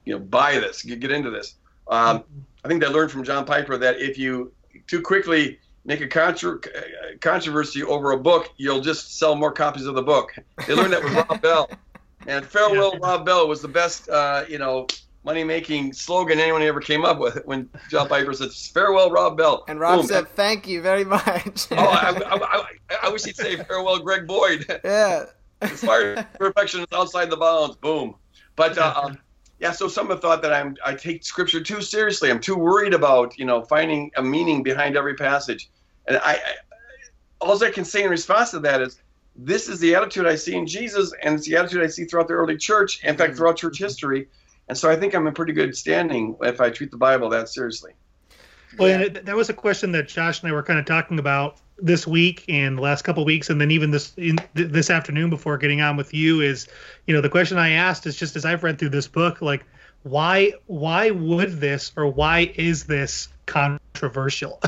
you know, buy this, get into this. Um, I think they learned from John Piper that if you too quickly make a contro controversy over a book, you'll just sell more copies of the book. They learned that with Rob Bell. And farewell, yeah. Rob Bell was the best, uh, you know, money-making slogan anyone ever came up with. When John Piper said, "Farewell, Rob Bell," and Rob Boom. said, "Thank you very much." Oh, I, I, I, I wish he'd say, "Farewell, Greg Boyd." Yeah. Inspired perfection is outside the bounds. Boom. But uh, um, yeah, so some have thought that I'm I take Scripture too seriously. I'm too worried about, you know, finding a meaning behind every passage. And I, I all I can say in response to that is, this is the attitude I see in Jesus, and it's the attitude I see throughout the early church, in fact, throughout church history. And so I think I'm in pretty good standing if I treat the Bible that seriously. Well, yeah. And it, that was a question that Josh and I were kind of talking about this week and the last couple of weeks, and then even this in, th this afternoon before getting on with you is, you know, the question I asked is just as I've read through this book, like, why why would this or why is this controversial?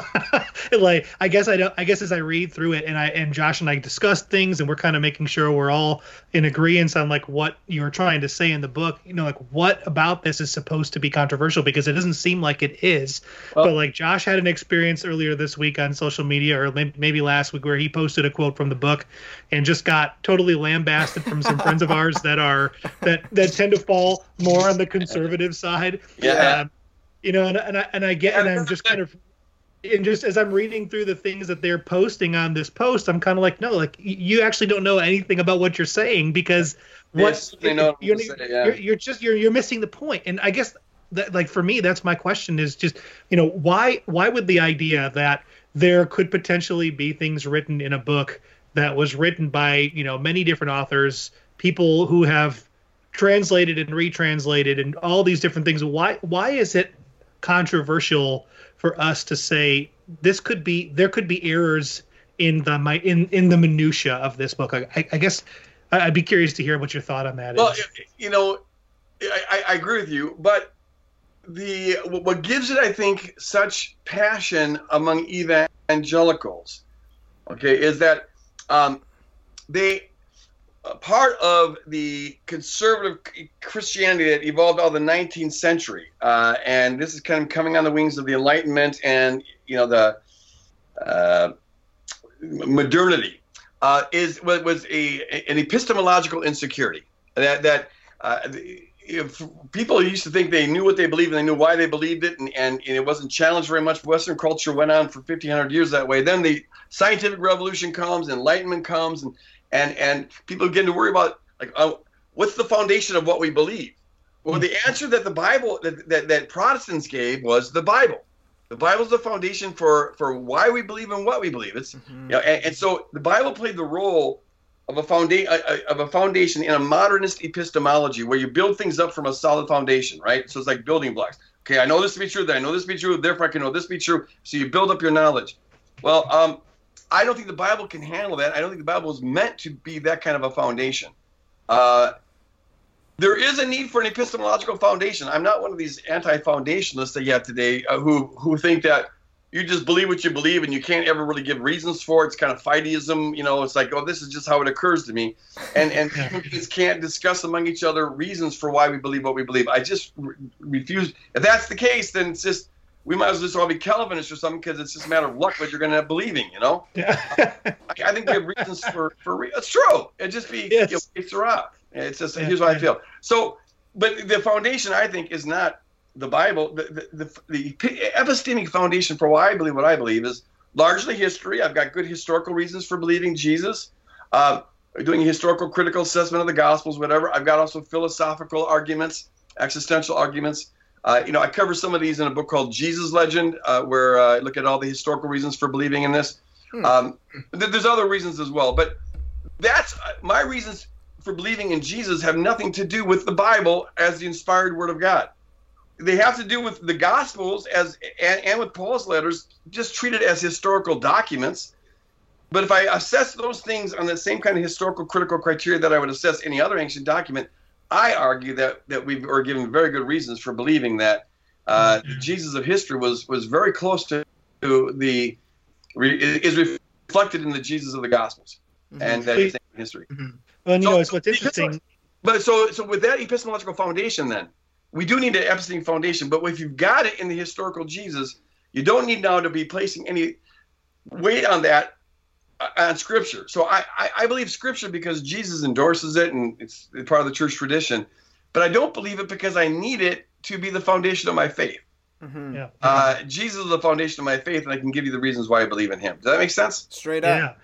Like, I guess I don't. I guess as I read through it, and I and Josh and I discuss things, and we're kind of making sure we're all in agreement on like what you're trying to say in the book. You know, like what about this is supposed to be controversial, because it doesn't seem like it is. Well, but like Josh had an experience earlier this week on social media, or maybe last week, where he posted a quote from the book, and just got totally lambasted from some friends of ours that are that that tend to fall more on the conservative side. Yeah. Um, You know, and, and I and I get, and I'm just kind of, and just as I'm reading through the things that they're posting on this post, I'm kind of like, no, like you actually don't know anything about what you're saying, because what, yes, it, know what you're, say, yeah. you're you're just you're you're missing the point. And I guess that, like, for me, that's my question is just, you know, why why would the idea that there could potentially be things written in a book that was written by, you know, many different authors, people who have translated and retranslated and all these different things, why why is it controversial for us to say this could be there could be errors in the my in in the minutia of this book? I, I guess I'd be curious to hear what your thought on that well, is. Well, you know, I, I agree with you, but the what gives it, I think, such passion among evangelicals, okay, is that um, they part of the conservative Christianity that evolved out of the nineteenth century, uh, and this is kind of coming on the wings of the Enlightenment and, you know, the uh, modernity, uh, is was a an epistemological insecurity that that uh, if people used to think they knew what they believed and they knew why they believed it, and, and, and it wasn't challenged very much. Western culture went on for fifteen hundred years that way. Then the scientific revolution comes, Enlightenment comes, and And and people begin to worry about, like, uh, what's the foundation of what we believe? Well, the answer that the Bible, that, that, that Protestants gave was the Bible. The Bible is the foundation for, for why we believe and what we believe. It's, mm-hmm. you know, and, and so the Bible played the role of a foundation of a foundation in a modernist epistemology where you build things up from a solid foundation, right? So it's like building blocks. Okay, I know this to be true, then I know this to be true, therefore I can know this to be true. So you build up your knowledge. Well, um, I don't think the Bible can handle that. I don't think the Bible is meant to be that kind of a foundation. Uh, there is a need for an epistemological foundation. I'm not one of these anti-foundationalists that you have today uh, who who think that you just believe what you believe and you can't ever really give reasons for it. It's kind of fideism. You know, it's like, oh, this is just how it occurs to me. And and people just can't discuss among each other reasons for why we believe what we believe. I just re- refuse. If that's the case, then it's just, we might as well just all be Calvinists or something, because it's just a matter of luck what you're going to end up believing, you know? Yeah. I, I think we have reasons for, for re- it's true. It'd just be, yes. you know, it's rough. It's just, yeah, here's what yeah. I feel. So, but the foundation, I think, is not the Bible. The, the, the, the epistemic foundation for why I believe what I believe is largely history. I've got good historical reasons for believing Jesus, uh, doing a historical critical assessment of the Gospels, whatever. I've got also philosophical arguments, existential arguments. Uh, you know, I cover some of these in a book called Jesus Legend, uh, where uh, I look at all the historical reasons for believing in this. Hmm. Um, th- there's other reasons as well, but that's uh, my reasons for believing in Jesus have nothing to do with the Bible as the inspired Word of God. They have to do with the Gospels as and, and with Paul's letters, just treated as historical documents. But if I assess those things on the same kind of historical critical criteria that I would assess any other ancient document, I argue that that we are given very good reasons for believing that uh, mm-hmm. the Jesus of history was was very close to, to the is reflected in the Jesus of the Gospels mm-hmm. and that is in history. Mm-hmm. Well, and, you so, know, it's what's interesting. But so so with that epistemological foundation, then we do need an epistemic foundation. But if you've got it in the historical Jesus, you don't need now to be placing any weight on that. On Scripture. So I, I, I believe Scripture because Jesus endorses it and it's part of the church tradition. But I don't believe it because I need it to be the foundation of my faith. Mm-hmm. Yeah. Uh, Jesus is the foundation of my faith, and I can give you the reasons why I believe in him. Does that make sense? Straight up. Yeah.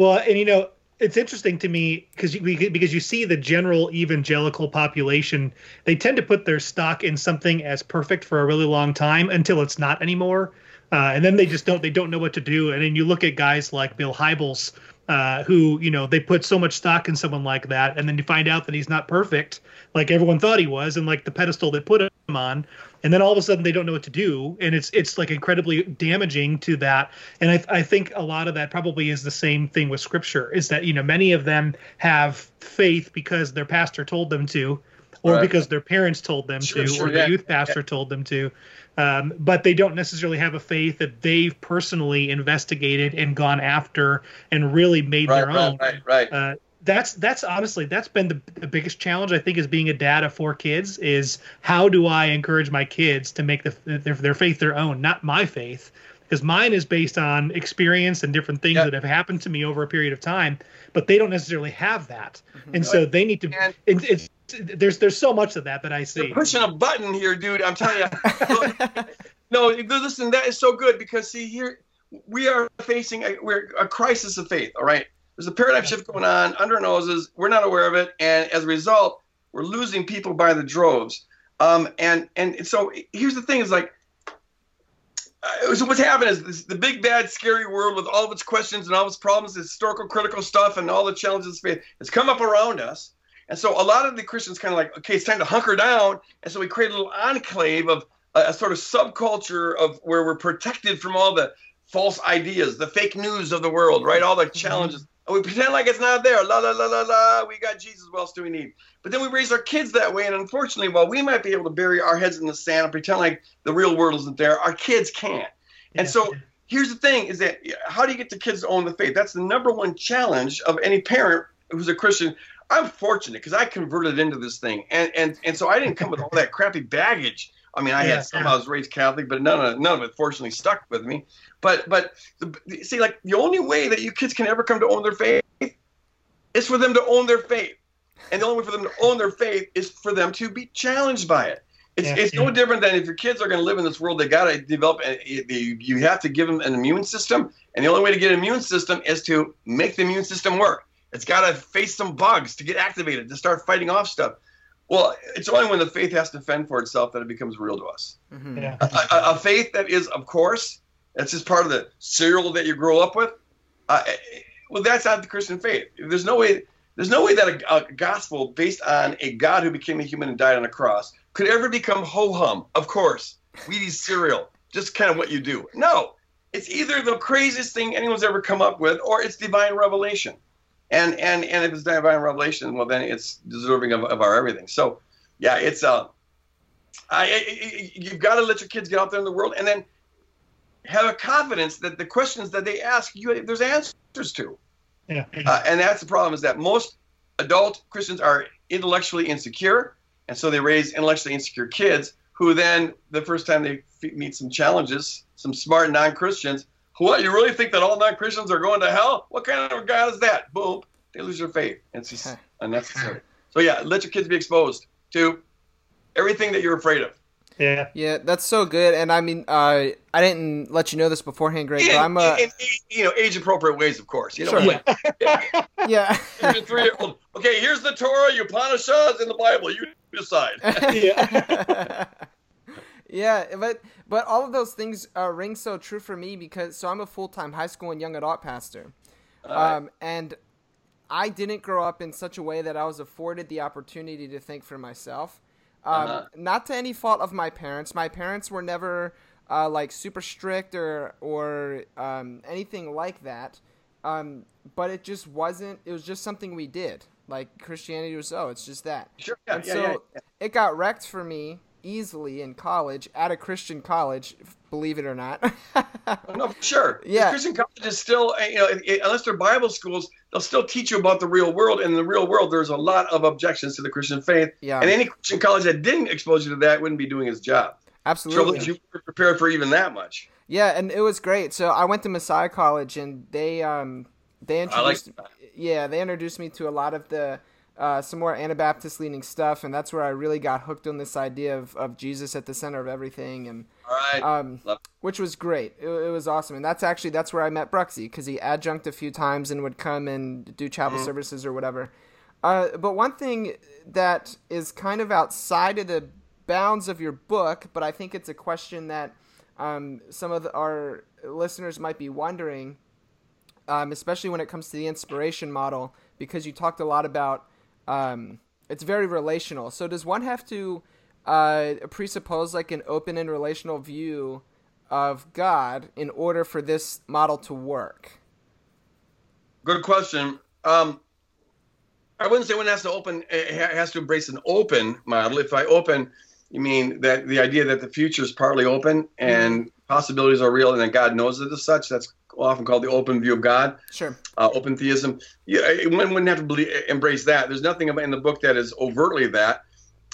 Well, and you know, it's interesting to me because you, because you see the general evangelical population, they tend to put their stock in something as perfect for a really long time until it's not anymore. Uh, and then they just don't, they don't know what to do. And then you look at guys like Bill Hybels, uh, who, you know, they put so much stock in someone like that. And then you find out that he's not perfect, like everyone thought he was, and like the pedestal they put him on. And then all of a sudden they don't know what to do. And it's, it's like incredibly damaging to that. And I, I think a lot of that probably is the same thing with Scripture, is that, you know, many of them have faith because their pastor told them to, or right. because their parents told them sure, to, sure, or their yeah. youth pastor yeah. told them to. Um, but they don't necessarily have a faith that they've personally investigated and gone after and really made right, their right, own. Right, right, right. Uh, that's that's honestly that's been the, the biggest challenge, I think, as being a dad of four kids, is how do I encourage my kids to make the, their their faith their own, not my faith, because mine is based on experience and different things yep. that have happened to me over a period of time. But they don't necessarily have that, mm-hmm. and so they need to. And- it, it's, There's there's so much of that that I see. You're pushing a button here, dude. I'm telling you. No, listen, that is so good because, see, here we are facing a, we're a crisis of faith, all right? There's a paradigm shift going on under our noses. We're not aware of it. And as a result, we're losing people by the droves. Um, and, and so here's the thing is like, uh, so what's happened is this, the big, bad, scary world with all of its questions and all of its problems, historical, critical stuff, and all the challenges of faith has come up around us. And so a lot of the Christians kind of like, okay, it's time to hunker down. And so we create a little enclave of a, a sort of subculture of where we're protected from all the false ideas, the fake news of the world, right? All the challenges. And we pretend like it's not there. La, la, la, la, la. We got Jesus. What else do we need? But then we raise our kids that way. And unfortunately, while we might be able to bury our heads in the sand and pretend like the real world isn't there, our kids can't. Yeah. And so here's the thing is that how do you get the kids to own the faith? That's the number one challenge of any parent who's a Christian. I'm fortunate because I converted into this thing, and, and and so I didn't come with all that crappy baggage. I mean, I yeah, had some. Yeah. I was raised Catholic, but none of none of it fortunately stuck with me. But but the, see, like the only way that you kids can ever come to own their faith is for them to own their faith, and the only way for them to own their faith is for them to be challenged by it. It's yeah, it's yeah. no different than if your kids are going to live in this world, they got to develop. You you have to give them an immune system, and the only way to get an immune system is to make the immune system work. It's got to face some bugs to get activated, to start fighting off stuff. Well, it's only when the faith has to fend for itself that it becomes real to us. Mm-hmm. Yeah. A, a faith that is, of course, that's just part of the cereal that you grow up with. Uh, well, that's not the Christian faith. There's no way. There's no way that a, a gospel based on a God who became a human and died on a cross could ever become ho-hum. Of course, Wheaties cereal, just kind of what you do. No, it's either the craziest thing anyone's ever come up with, or it's divine revelation. And and and if it's divine revelation, well, then it's deserving of, of our everything. So, yeah, it's uh, I, I you've got to let your kids get out there in the world, and then have a confidence that the questions that they ask you, there's answers to. Yeah. Uh, and that's the problem, is that most adult Christians are intellectually insecure, and so they raise intellectually insecure kids who then, the first time they meet some challenges, some smart non-Christians. What, you really think that all non-Christians are going to hell? What kind of God is that? Boom. They lose their faith. It's just unnecessary. So, yeah, let your kids be exposed to everything that you're afraid of. Yeah. Yeah, that's so good. And, I mean, uh, I didn't let you know this beforehand, Greg, in, but I'm a... In, in, you know, age-appropriate ways, of course. You know, sure. Like, yeah. You're a three-year-old. Okay, here's the Torah, Upanishads, in the Bible. You decide. Yeah. Yeah, but but all of those things uh, ring so true for me, because so I'm a full-time high school and young adult pastor, uh, um, and I didn't grow up in such a way that I was afforded the opportunity to think for myself. Um, uh-huh. Not to any fault of my parents. My parents were never uh, like super strict or or um, anything like that. Um, but it just wasn't. It was just something we did. Like Christianity was, oh, it's just that. Sure. Yeah, and yeah, so yeah, yeah. It got wrecked for me. Easily in college, at a Christian college, believe it or not. No, sure. Yeah. The Christian college is still, you know, unless they're Bible schools, they'll still teach you about the real world. And in the real world, there's a lot of objections to the Christian faith. Yeah. And any Christian college that didn't expose you to that wouldn't be doing its job. Absolutely. Trouble is you weren't prepared for even that much. Yeah, and it was great. So I went to Messiah College, and they um they introduced I like yeah they introduced me to a lot of the. Uh, some more Anabaptist leaning stuff, and that's where I really got hooked on this idea of, of Jesus at the center of everything, and all right. um, which was great. It, it was awesome, and that's actually that's where I met Bruxy, because he adjunct a few times and would come and do chapel mm-hmm. services or whatever. Uh, but one thing that is kind of outside of the bounds of your book, but I think it's a question that um, some of the, our listeners might be wondering, um, especially when it comes to the inspiration model, because you talked a lot about. Um, it's very relational. So does one have to uh, presuppose like an open and relational view of God in order for this model to work? Good question. Um, I wouldn't say one has to open has to embrace an open model. If I open, you mean that the idea that the future is partly open and mm-hmm. possibilities are real and that God knows it as such. That's often called the open view of God. Sure. Uh, open theism. Yeah, one wouldn't have to believe, embrace that. There's nothing in the book that is overtly that.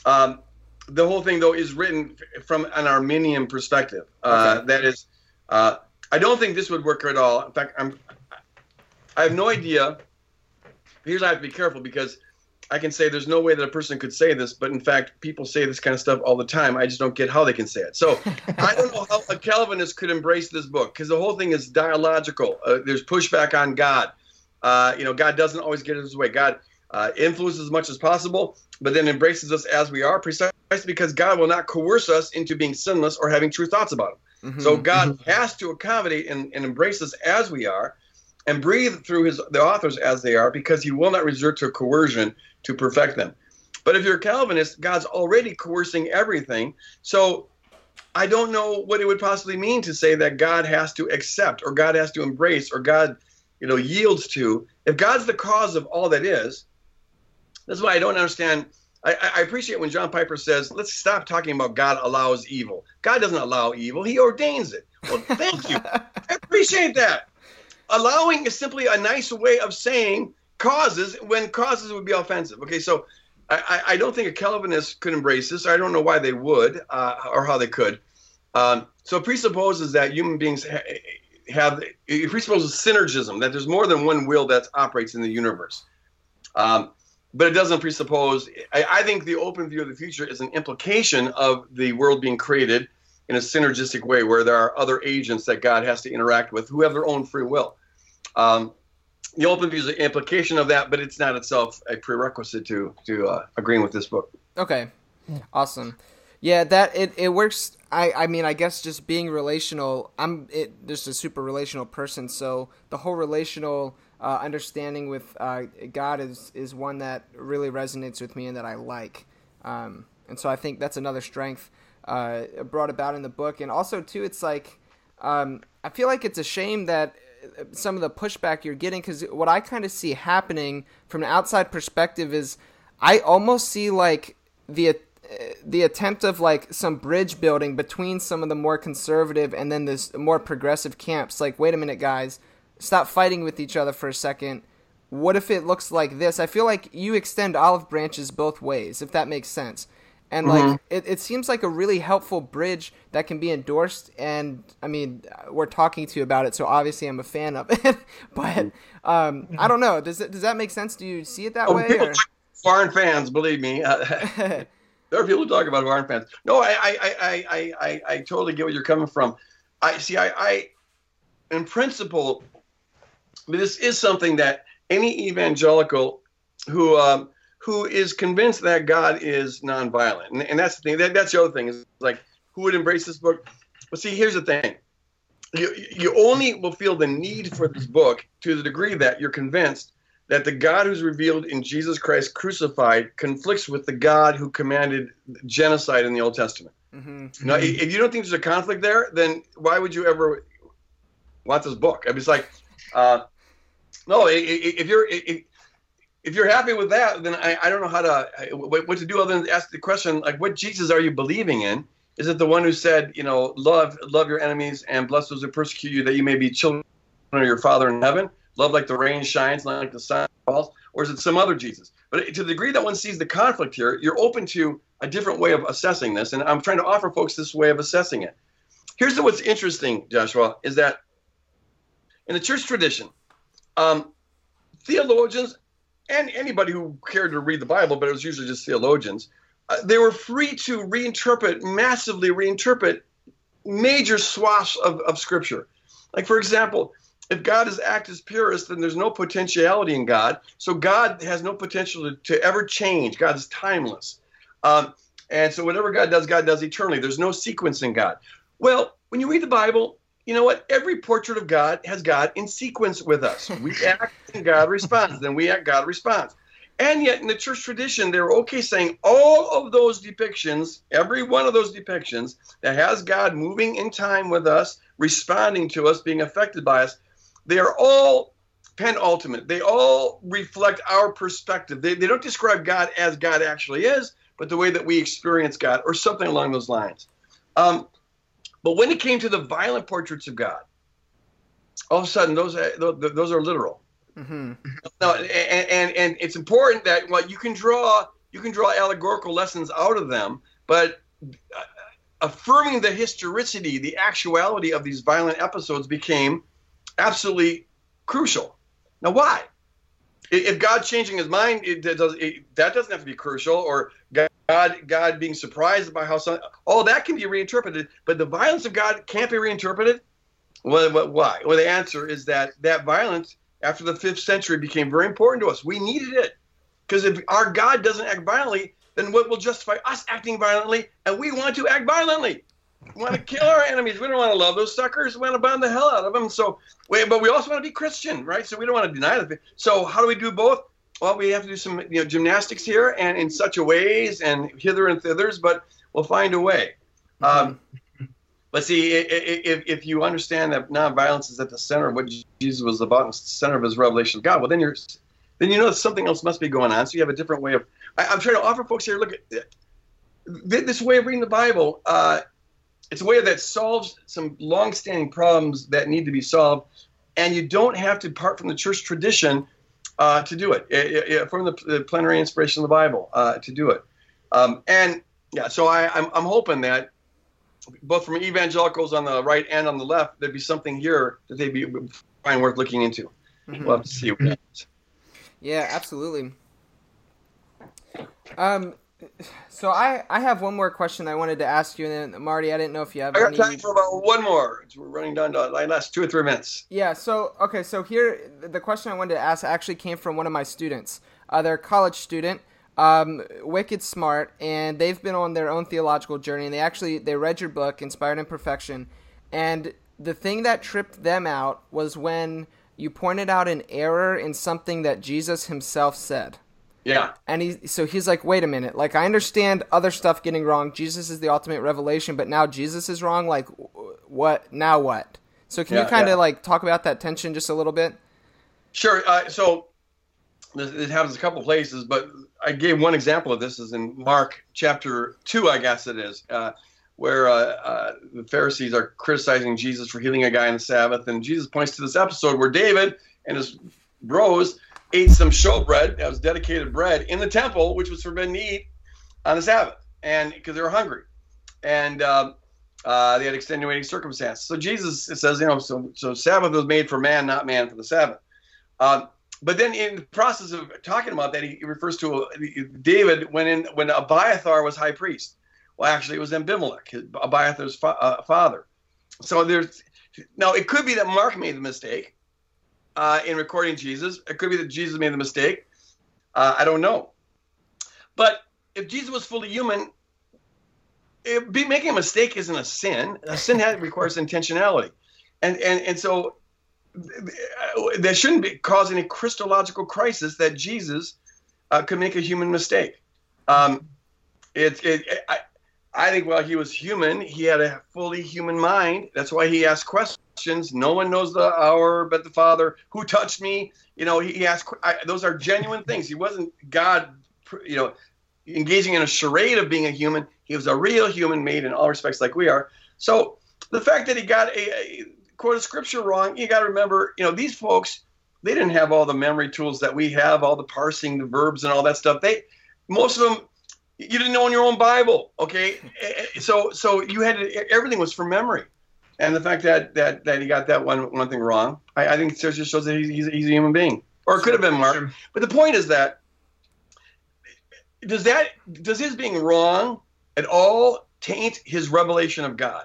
Um, the whole thing, though, is written from an Arminian perspective. Uh, okay. That is, uh, I don't think this would work at all. In fact, I'm, I have no idea. Here's I have to be careful, because I can say there's no way that a person could say this, but in fact, people say this kind of stuff all the time. I just don't get how they can say it. So I don't know how a Calvinist could embrace this book, because the whole thing is dialogical. Uh, there's pushback on God. Uh, you know, God doesn't always get his way. God uh, influences as much as possible, but then embraces us as we are, precisely because God will not coerce us into being sinless or having true thoughts about him. Mm-hmm. So God has to accommodate and, and embrace us as we are, and breathe through his the authors as they are, because he will not resort to coercion to perfect them. But if you're a Calvinist, God's already coercing everything. So I don't know what it would possibly mean to say that God has to accept, or God has to embrace, or God, you know, yields to. If God's the cause of all that is, that's why I don't understand. I, I appreciate when John Piper says, let's stop talking about God allows evil. God doesn't allow evil. He ordains it. Well, thank you. I appreciate that. Allowing is simply a nice way of saying causes when causes would be offensive. Okay, so I, I don't think a Calvinist could embrace this. I don't know why they would uh, or how they could. Um, so it presupposes that human beings ha- have – it presupposes synergism, that there's more than one will that operates in the universe. Um, but it doesn't presuppose – I think the open view of the future is an implication of the world being created in a synergistic way, where there are other agents that God has to interact with who have their own free will. Um, the open view is an implication of that, but it's not itself a prerequisite to to uh, agreeing with this book. Okay. Yeah. Awesome. Yeah, that it, it works. I, I mean, I guess just being relational, I'm it, just a super relational person. So the whole relational uh, understanding with uh, God is, is one that really resonates with me and that I like. Um, and so I think that's another strength uh, brought about in the book. And also, too, it's like um, I feel like it's a shame that some of the pushback you're getting, because what I kind of see happening from an outside perspective is I almost see like the the attempt of like some bridge building between some of the more conservative and then this more progressive camps. Like, wait a minute, guys, stop fighting with each other for a second. What if it looks like this? I feel like you extend olive branches both ways, if that makes sense. And mm-hmm. like, it, it seems like a really helpful bridge that can be endorsed. And I mean, we're talking to you about it, so obviously I'm a fan of it, but um, I don't know. Does it, does that make sense? Do you see it that oh, way? People, foreign fans, believe me. Uh, There are people who talk about who aren't fans. No, I, I, I, I, I, I totally get where you're coming from. I see. I, I, in principle, this is something that any evangelical who um, who is convinced that God is nonviolent, and, and that's the thing. That, that's the other thing is like who would embrace this book. Well, see, here's the thing: you you only will feel the need for this book to the degree that you're convinced that the God who's revealed in Jesus Christ crucified conflicts with the God who commanded genocide in the Old Testament. Mm-hmm. Now, if you don't think there's a conflict there, then why would you ever want this book? I mean, it's like, uh, no, if you're if you're happy with that, then I, I don't know how to what to do other than ask the question, like, what Jesus are you believing in? Is it the one who said, you know, love love your enemies and bless those who persecute you, that you may be children of your Father in heaven? Love like the rain shines, not like the sun falls, or is it some other Jesus? But to the degree that one sees the conflict here, you're open to a different way of assessing this, and I'm trying to offer folks this way of assessing it. Here's what's interesting, Joshua, is that in the church tradition, um, theologians and anybody who cared to read the Bible, but it was usually just theologians, uh, they were free to reinterpret, massively reinterpret major swaths of, of Scripture. Like, for example, if God is act as purist, then there's no potentiality in God. So God has no potential to, to ever change. God is timeless. Um, and so whatever God does, God does eternally. There's no sequence in God. Well, when you read the Bible, you know what? Every portrait of God has God in sequence with us. We act and God responds. Then we act, God responds. And yet in the church tradition, they were okay saying all of those depictions, every one of those depictions that has God moving in time with us, responding to us, being affected by us, they are all penultimate. They all reflect our perspective. They, they don't describe God as God actually is, but the way that we experience God or something along those lines. Um, but when it came to the violent portraits of God, all of a sudden those are, those are literal. Mm-hmm. Now, and, and, and it's important that well, you can draw you can draw allegorical lessons out of them, but affirming the historicity, the actuality of these violent episodes became absolutely crucial. Now, why? If God changing his mind, it, it does, it, that doesn't have to be crucial, or God God being surprised by how some, all that can be reinterpreted, but the violence of God can't be reinterpreted? Well, why? Well, the answer is that that violence after the fifth century became very important to us. We needed it. Because if our God doesn't act violently, then what will justify us acting violently? And we want to act violently. We want to kill our enemies. We don't want to love those suckers. We want to bond the hell out of them. So, wait, but we also want to be Christian, right? So we don't want to deny that. So how do we do both? Well, we have to do some you know, gymnastics here and in such a ways and hither and thithers, but we'll find a way. Um, but see, if, if you understand that nonviolence is at the center of what Jesus was about, the center of his revelation of God, well, then you're, then you know that something else must be going on. So you have a different way of – I'm trying to offer folks here, look, at this way of reading the Bible uh, – it's a way that solves some long-standing problems that need to be solved, and you don't have to part from the church tradition uh, to do it, it, it from the, the plenary inspiration of the Bible uh, to do it. Um, and yeah, so I, I'm, I'm hoping that both from evangelicals on the right and on the left, there'd be something here that they'd be find worth looking into. Mm-hmm. We'll have to see what happens. Yeah, absolutely. Um. So I, I have one more question I wanted to ask you, and then Marty, I didn't know if you have. I got any... time for about one more. We're running down to the last two or three minutes. Yeah. So okay. So here, the question I wanted to ask actually came from one of my students. Uh, they're a college student. Um, wicked smart, and they've been on their own theological journey, and they actually, they read your book, Inspired Imperfection, and the thing that tripped them out was when you pointed out an error in something that Jesus himself said. Yeah. And he, so he's like, wait a minute, like, I understand other stuff getting wrong, Jesus is the ultimate revelation, but now Jesus is wrong, like, what, now what? So can yeah, you kind of yeah. like talk about that tension just a little bit? Sure, uh, so... It happens a couple places, but I gave one example of this is in Mark chapter two, I guess it is, uh, where uh, uh, the Pharisees are criticizing Jesus for healing a guy on the Sabbath. And Jesus points to this episode where David and his bros ate some showbread, that was dedicated bread, in the temple, which was forbidden to eat on the Sabbath, and because they were hungry. And um, uh, they had extenuating circumstances. So Jesus, it says, you know, so, so Sabbath was made for man, not man for the Sabbath. Um, But then, in the process of talking about that, he refers to David when in, when Abiathar was high priest. Well, actually, it was Abimelech, Abiathar's fa- uh, father. So there's now it could be that Mark made the mistake uh, in recording Jesus. It could be that Jesus made the mistake. Uh, I don't know. But if Jesus was fully human, it, be, making a mistake isn't a sin. A sin has, requires intentionality, and and and so. That shouldn't be causing a Christological crisis that Jesus uh, could make a human mistake. Um, it, it, it, I, I think while he was human, he had a fully human mind. That's why he asked questions. No one knows the hour but the Father. Who touched me? You know, he, he asked. I, those are genuine things. He wasn't God, you know, engaging in a charade of being a human. He was a real human, made in all respects like we are. So the fact that he got a, a quote of scripture wrong, you got to remember, you know, these folks, they didn't have all the memory tools that we have, all the parsing, the verbs and all that stuff. They, most of them, you didn't know in your own Bible. Okay. So, so you had, to, everything was from memory. And the fact that, that, that he got that one, one thing wrong, I, I think it just shows that he's, he's, he's a human being, or it could have been Mark. But the point is that, does that, does his being wrong at all taint his revelation of God?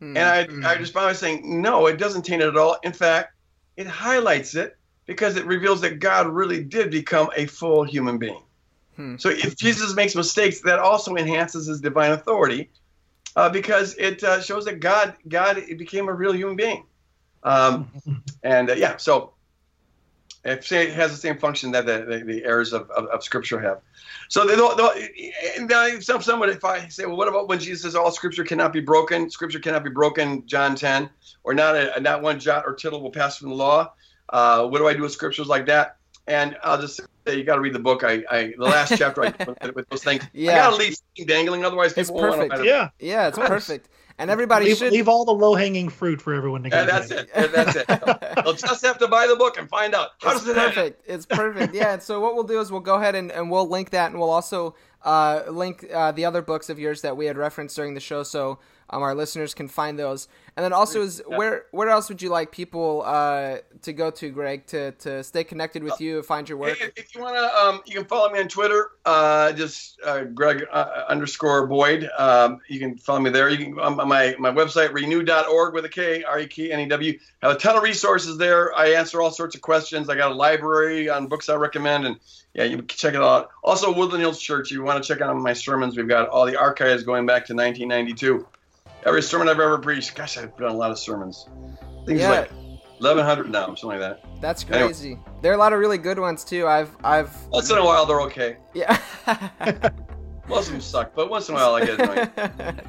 And I, I respond by saying, no, it doesn't taint it at all. In fact, it highlights it because it reveals that God really did become a full human being. Hmm. So if Jesus makes mistakes, that also enhances his divine authority uh, because it uh, shows that God God became a real human being. Um, and uh, yeah, so it has the same function that the, the, the errors of, of, of Scripture have. So they don't, they don't, some someone if I say, well, what about when Jesus says all Scripture cannot be broken? Scripture cannot be broken, John ten, or not a, not one jot or tittle will pass from the law. Uh, what do I do with scriptures like that? And I'll just say, you got to read the book. I, I the last chapter I did with those things. Yeah. I got to leave dangling, otherwise people won't want to. Yeah, yeah, it's perfect. And everybody leave, should leave all the low-hanging fruit for everyone to get. Yeah, that's it. Yeah, that's it. They'll just have to buy the book and find out. How it's does it perfect. Happen? It's perfect. Yeah. And so what we'll do is we'll go ahead and, and we'll link that, and we'll also uh, link uh, the other books of yours that we had referenced during the show, so um, our listeners can find those. And then also, is yeah. where where else would you like people uh, to go to, Greg, to to stay connected with you, find your work? Hey, if you wanna, um, you can follow me on Twitter. Uh, just uh, Greg uh, underscore Boyd. Um, you can follow me there. You can. Um, My, my website, renew dot org with a K, R E K N E W. I have a ton of resources there. I answer all sorts of questions. I got a library on books I recommend, and yeah, you can check it out. Also, Woodland Hills Church, you want to check out my sermons. We've got all the archives going back to nineteen ninety-two. Every sermon I've ever preached. Gosh, I've done a lot of sermons. Things yeah. like eleven hundred now, something like that. That's crazy. Anyway. There are a lot of really good ones, too. I've, I've... Once in a while, they're okay. Yeah. Most of them suck, but once in a while I get annoyed.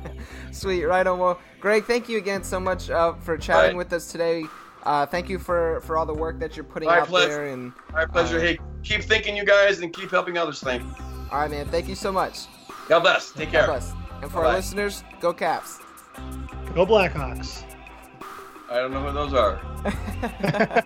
Sweet, right on. Well, Greg, thank you again so much uh, for chatting right. with us today. Uh, thank you for, for all the work that you're putting my out pleasure. There. And, my pleasure. Uh, hey, keep thinking, you guys, and keep helping others think. All right, man. Thank you so much. God bless. Take care. God bless. And for Bye-bye. Our listeners, go Caps. Go Blackhawks. I don't know who those are.